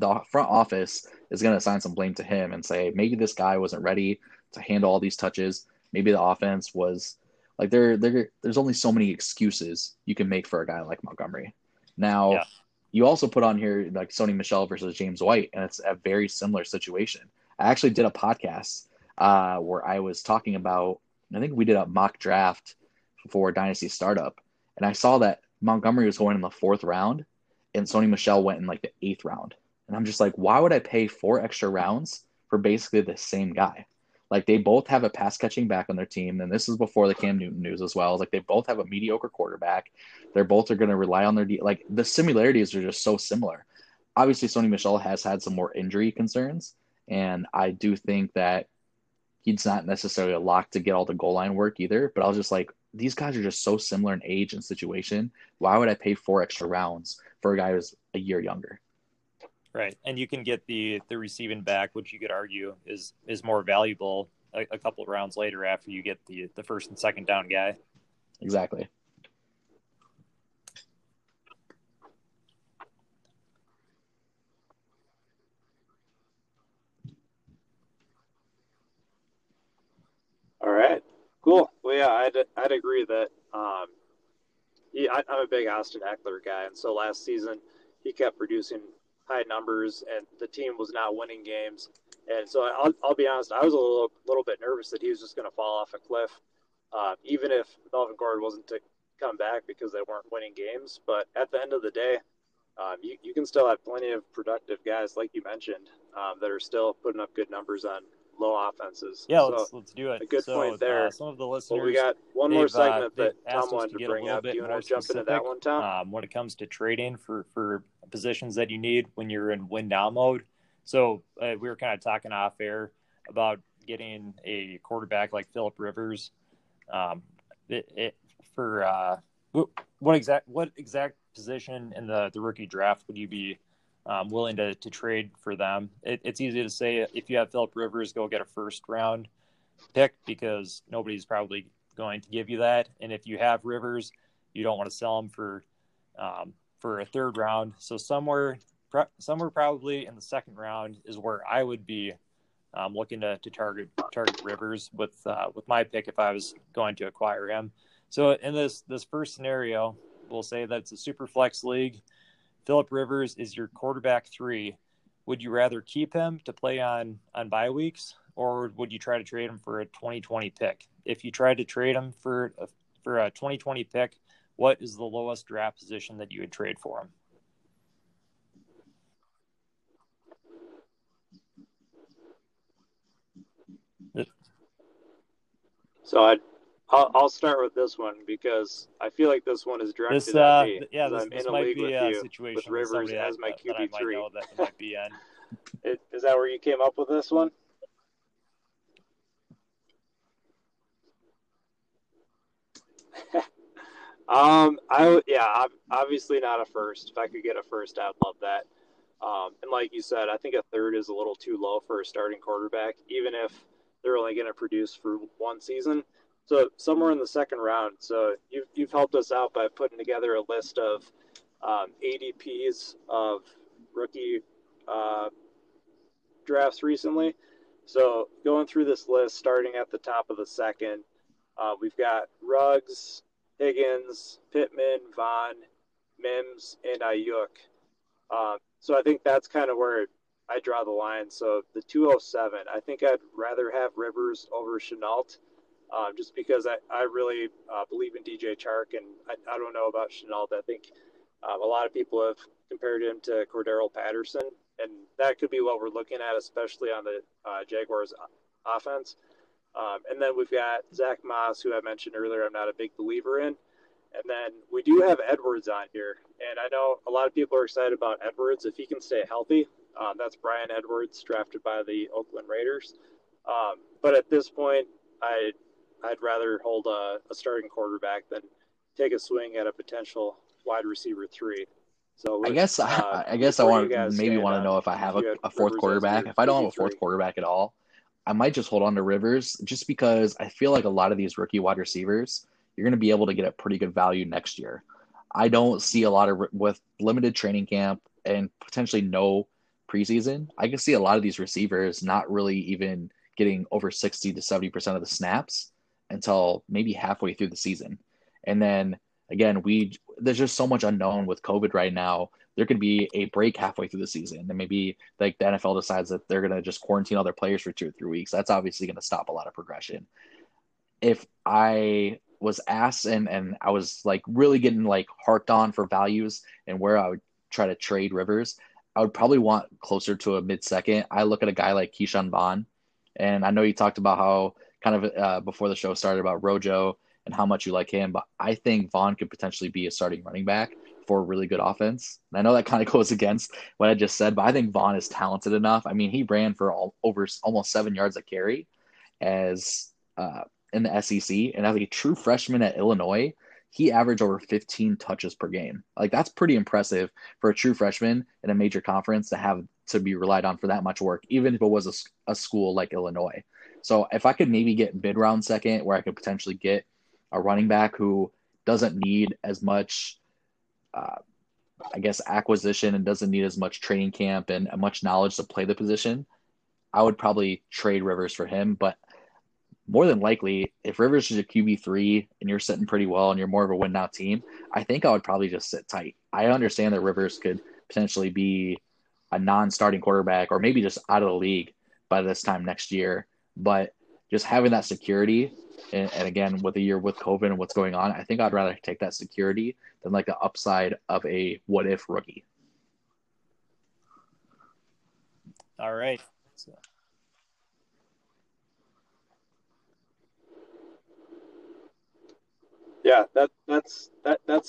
front office is going to assign some blame to him and say, maybe this guy wasn't ready to handle all these touches. Maybe the offense was like, there's only so many excuses you can make for a guy like Montgomery. Now you also put on here like Sony Michel versus James White, and it's a very similar situation. I actually did a podcast where I was talking about, I think we did a mock draft for Dynasty Startup, and I saw that Montgomery was going in the 4th round, and Sony Michel went in like the 8th round. And I'm just like, why would I pay 4 extra rounds for basically the same guy? Like they both have a pass catching back on their team, and this is before the Cam Newton news as well. Like they both have a mediocre quarterback. They're both are going to rely on their like the similarities are just so similar. Obviously, Sony Michel has had some more injury concerns, and I do think that he's not necessarily a lock to get all the goal line work either, but I was just like, these guys are just so similar in age and situation. Why would I pay 4 extra rounds for a guy who's a year younger? Right. And you can get the receiving back, which you could argue is more valuable a couple of rounds later after you get the first and second down guy. Exactly. All right, cool. Well, yeah, I'd agree that I'm a big Austin Ekeler guy, and so last season he kept producing high numbers, and the team was not winning games. And so I'll be honest, I was a little bit nervous that he was just going to fall off a cliff, even if Melvin Gordon wasn't to come back because they weren't winning games. But at the end of the day, you can still have plenty of productive guys, like you mentioned, that are still putting up good numbers on low offenses. Yeah, let's do it. A good point there. Some of the listeners, we got one more segment that Tom wanted to bring up. Do you want to jump into that one, Tom? When it comes to trading for positions that you need when you're in win-now mode. So we were kind of talking off air about getting a quarterback like Phillip Rivers. What exact position in the rookie draft, would you be willing to trade for them? It's easy to say if you have Philip Rivers, go get a first round pick because nobody's probably going to give you that. And if you have Rivers, you don't want to sell him for a third round. So somewhere probably in the second round is where I would be looking to target Rivers with my pick if I was going to acquire him. So in this first scenario, we'll say that it's a super flex league. Philip Rivers is your quarterback 3. Would you rather keep him to play on bye weeks, or would you try to trade him for a 2020 pick? If you tried to trade him for a 2020 pick, what is the lowest draft position that you would trade for him? So I'll start with this one because I feel like this one is directed at me. Yeah, this might be a situation with Rivers as my QB3. That might be on. Is that where you came up with this one? I'm obviously not a first. If I could get a first, I'd love that. And like you said, I think a third is a little too low for a starting quarterback, even if they're only going to produce for one season. So somewhere in the second round. So you've helped us out by putting together a list of ADPs of rookie drafts recently. So going through this list, starting at the top of the second, we've got Ruggs, Higgins, Pittman, Vaughn, Mims, and Ayuk. So I think that's kind of where I draw the line. So the 207, I think I'd rather have Rivers over Shenault, just because I really believe in DJ Chark, and I don't know about Shenault. I think a lot of people have compared him to Cordarrelle Patterson, and that could be what we're looking at, especially on the Jaguars offense. And then we've got Zach Moss, who I mentioned earlier I'm not a big believer in. And then we do have Edwards on here, and I know a lot of people are excited about Edwards. If he can stay healthy, that's Bryan Edwards, drafted by the Oakland Raiders. But at this point, I'd rather hold a starting quarterback than take a swing at a potential wide receiver 3. So I guess I want to know if I have a fourth quarterback. If I don't have a fourth quarterback at all, I might just hold on to Rivers, just because I feel like a lot of these rookie wide receivers, you're going to be able to get a pretty good value next year. I don't see a lot of, with limited training camp and potentially no preseason, I can see a lot of these receivers not really even getting over 60 to 70% of the snaps until maybe halfway through the season. And then again, there's just so much unknown with COVID right now. There could be a break halfway through the season, and maybe like the NFL decides that they're going to just quarantine all their players for 2 or 3 weeks. That's obviously going to stop a lot of progression. If I was asked and I was like really getting like harped on for values and where I would try to trade Rivers, I would probably want closer to a mid-second. I look at a guy like Keyshawn Vaughn, and I know you talked about how kind of before the show started about Rojo and how much you like him, but I think Vaughn could potentially be a starting running back for a really good offense. And I know that kind of goes against what I just said, but I think Vaughn is talented enough. I mean, he ran for over almost 7 yards a carry as in the SEC, and as a true freshman at Illinois, he averaged over 15 touches per game. Like, that's pretty impressive for a true freshman in a major conference to have to be relied on for that much work, even if it was a school like Illinois. So if I could maybe get mid-round second, where I could potentially get a running back who doesn't need as much, acquisition and doesn't need as much training camp and much knowledge to play the position, I would probably trade Rivers for him. But more than likely, if Rivers is a QB3 and you're sitting pretty well and you're more of a win-now team, I think I would probably just sit tight. I understand that Rivers could potentially be a non-starting quarterback or maybe just out of the league by this time next year. But just having that security, and again, with a year with COVID and what's going on, I think I'd rather take that security than like the upside of a what-if rookie. All right. Yeah, that's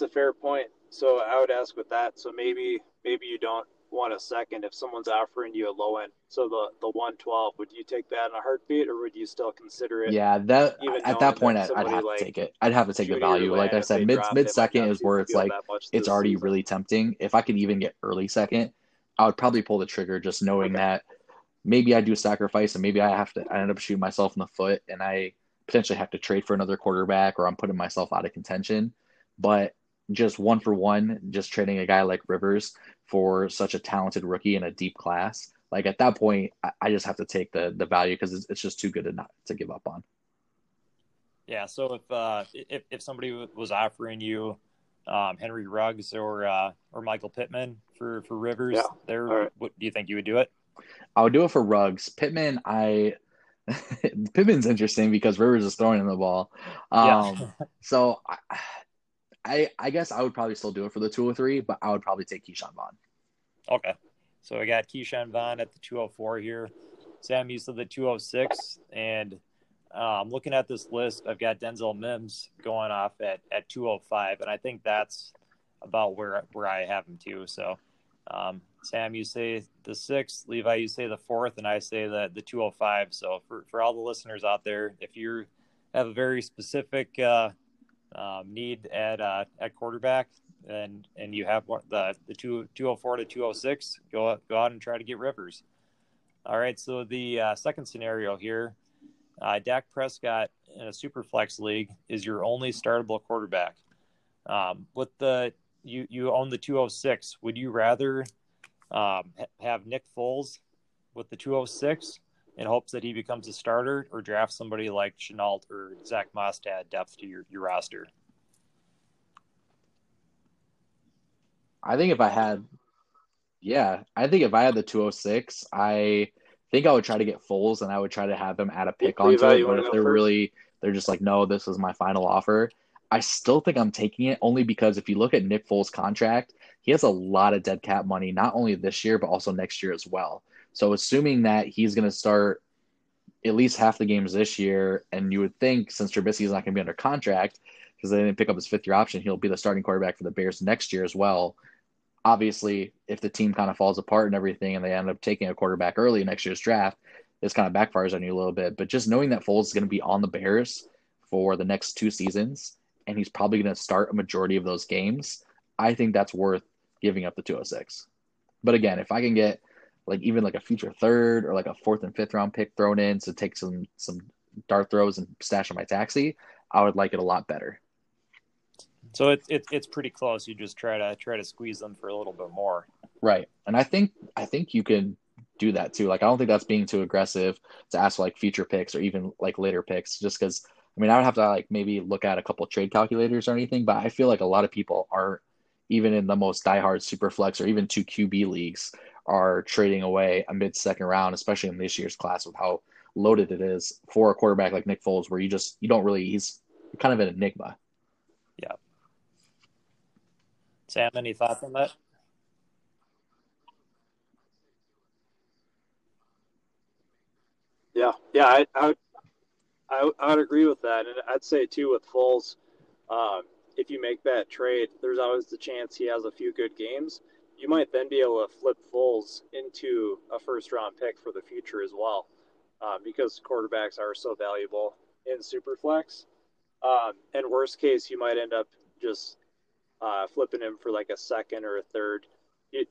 a fair point. So I would ask with that. So maybe you don't want a second if someone's offering you a low end, so the 112, would you take that in a heartbeat, or would you still consider it? Yeah, that at that point I'd have to take it. I'd have to take the value. Like I said, mid second is where it's like it's already really tempting. If I could even get early second, I would probably pull the trigger, just knowing that maybe I do sacrifice and maybe I end up shooting myself in the foot and I potentially have to trade for another quarterback, or I'm putting myself out of contention. But just one for one, just trading a guy like Rivers for such a talented rookie in a deep class, like at that point, I just have to take the value because it's just too good to not to give up on. Yeah. So if somebody was offering you Henry Ruggs or Michael Pittman for Rivers, yeah, there, right, what do you think you would do it? I would do it for Ruggs. Pittman, Pittman's interesting because Rivers is throwing him the ball. Yeah. So I guess I would probably still do it for the 203, but I would probably take Keyshawn Vaughn. Okay. So I got Keyshawn Vaughn at the 204 here. Sam, you said the 206. And looking at this list, I've got Denzel Mims going off at 205. And I think that's about where I have him too. So Sam, you say the 6th. Levi, you say the 4th. And I say the 205. So for all the listeners out there, if you have a very specific need at quarterback, and you have the 204 to 206, go out and try to get Rivers. All right, so the second scenario here, Dak Prescott in a super flex league is your only startable quarterback. With the you own the 206, would you rather have Nick Foles with the 206 in hopes that he becomes a starter, or draft somebody like Shenault or Zach Moss to add depth to your roster? I think if I had the 206, I think I would try to get Foles, and I would try to have them add a pick onto it. But if they're just like, no, this is my final offer, I still think I'm taking it, only because if you look at Nick Foles' contract, he has a lot of dead cap money, not only this year, but also next year as well. So assuming that he's going to start at least half the games this year, and you would think, since Trubisky's not going to be under contract because they didn't pick up his fifth-year option, he'll be the starting quarterback for the Bears next year as well. Obviously, if the team kind of falls apart and everything and they end up taking a quarterback early in next year's draft, this kind of backfires on you a little bit. But just knowing that Foles is going to be on the Bears for the next two seasons, and he's probably going to start a majority of those games, I think that's worth giving up the 206. But again, if I can get even a future third or a 4th and 5th round pick thrown in to take some dart throws and stash in my taxi, I would like it a lot better. So it's pretty close. You just try to squeeze them for a little bit more. Right. And I think you can do that too. I don't think that's being too aggressive to ask for future picks or even later picks, just because, I would have to maybe look at a couple of trade calculators or anything, but I feel like a lot of people are, even in the most diehard super flex or even 2 QB leagues, are trading away a mid-second round, especially in this year's class with how loaded it is, for a quarterback like Nick Foles, where you don't really, he's kind of an enigma. Yeah. Sam, any thoughts on that? Yeah, I would agree with that, and I'd say too with Foles, if you make that trade, there's always the chance he has a few good games. You might then be able to flip Foles into a first-round pick for the future as well, because quarterbacks are so valuable in Superflex. And worst case, you might end up just flipping him for a second or a third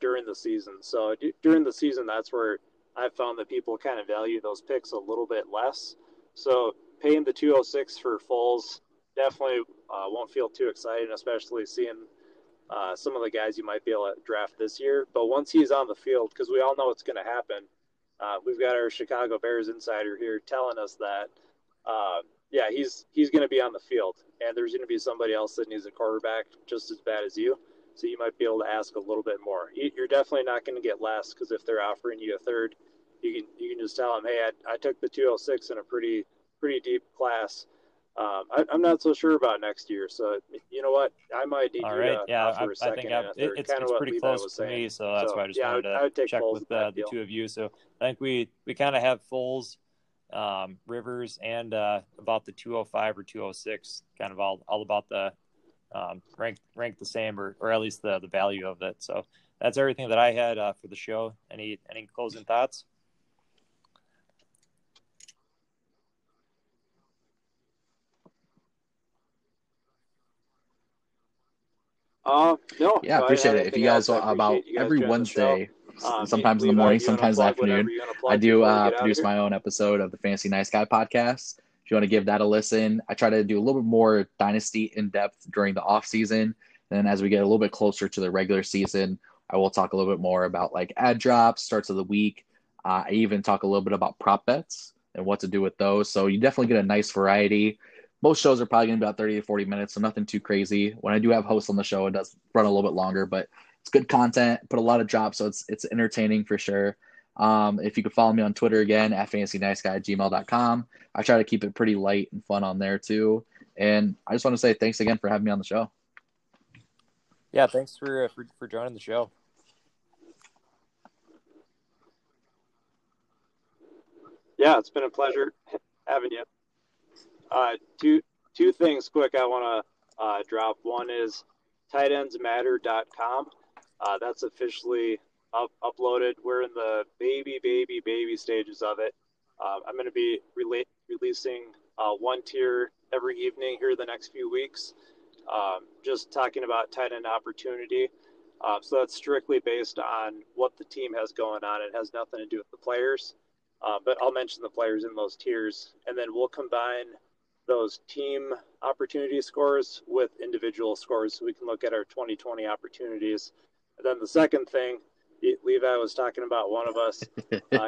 during the season. So during the season, that's where I've found that people kind of value those picks a little bit less. So paying the 206 for Foles definitely won't feel too exciting, especially seeing some of the guys you might be able to draft this year. But once he's on the field, because we all know it's going to happen, we've got our Chicago Bears insider here telling us that, he's going to be on the field, and there's going to be somebody else that needs a quarterback just as bad as you. So you might be able to ask a little bit more. You're definitely not going to get less, because if they're offering you a third, you can just tell them, hey, I took the 206 in a pretty deep class. I'm not so sure about next year, so you know what? I might need for a second. I think it's pretty close to me, so that's why I just wanted to check with the two of you. So I think we kind of have Foles, Rivers, and about the 205 or 206, kind of all about the rank the same, or at least the value of it. So that's everything that I had for the show. Any closing thoughts? No. Yeah, appreciate it. If you guys are about every Wednesday, sometimes in the morning, sometimes in the afternoon, I do produce my own episode of the Fantasy Nice Guy podcast. If you want to give that a listen, I try to do a little bit more dynasty in depth during the off season. Then as we get a little bit closer to the regular season, I will talk a little bit more about like ad drops, starts of the week. I even talk a little bit about prop bets and what to do with those. So you definitely get a nice variety. Most shows are probably going to be about 30 to 40 minutes, so nothing too crazy. When I do have hosts on the show, it does run a little bit longer, but it's good content, put a lot of drops, so it's entertaining for sure. If you could follow me on Twitter again, at fantasyniceguy@gmail.com. I try to keep it pretty light and fun on there too. And I just want to say thanks again for having me on the show. Yeah, thanks for joining the show. Yeah, it's been a pleasure having you. Two things quick I want to drop. One is tightendsmatter.com. That's officially uploaded. We're in the baby stages of it. I'm going to be releasing one tier every evening here the next few weeks, just talking about tight end opportunity. So that's strictly based on what the team has going on. It has nothing to do with the players. But I'll mention the players in those tiers, and then we'll combine those team opportunity scores with individual scores so we can look at our 2020 opportunities. And then the second thing, Levi was talking about one of us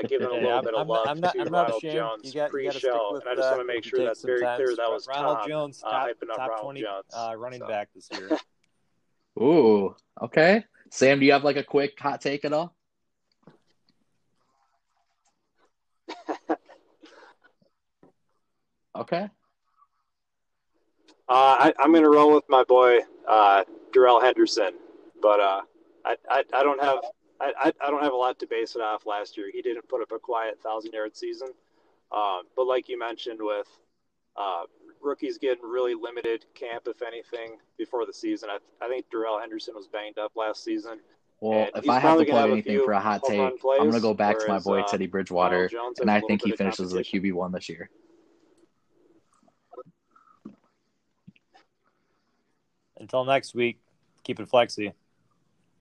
giving a little bit of love to Ronald Jones pre-show, and I just want to make sure that's very clear that was top 20 running back this year. Ooh, okay. Sam, do you have like a quick hot take at all? Okay. I'm going to roll with my boy Darrell Henderson, but I don't have a lot to base it off last year. He didn't put up a quiet 1,000-yard season, but like you mentioned, with rookies getting really limited camp, if anything, before the season, I think Darrell Henderson was banged up last season. Well, if I have to play anything for a hot take, I'm going to go back to my boy Teddy Bridgewater, and I think he finishes as a QB1 this year. Until next week, keep it flexy.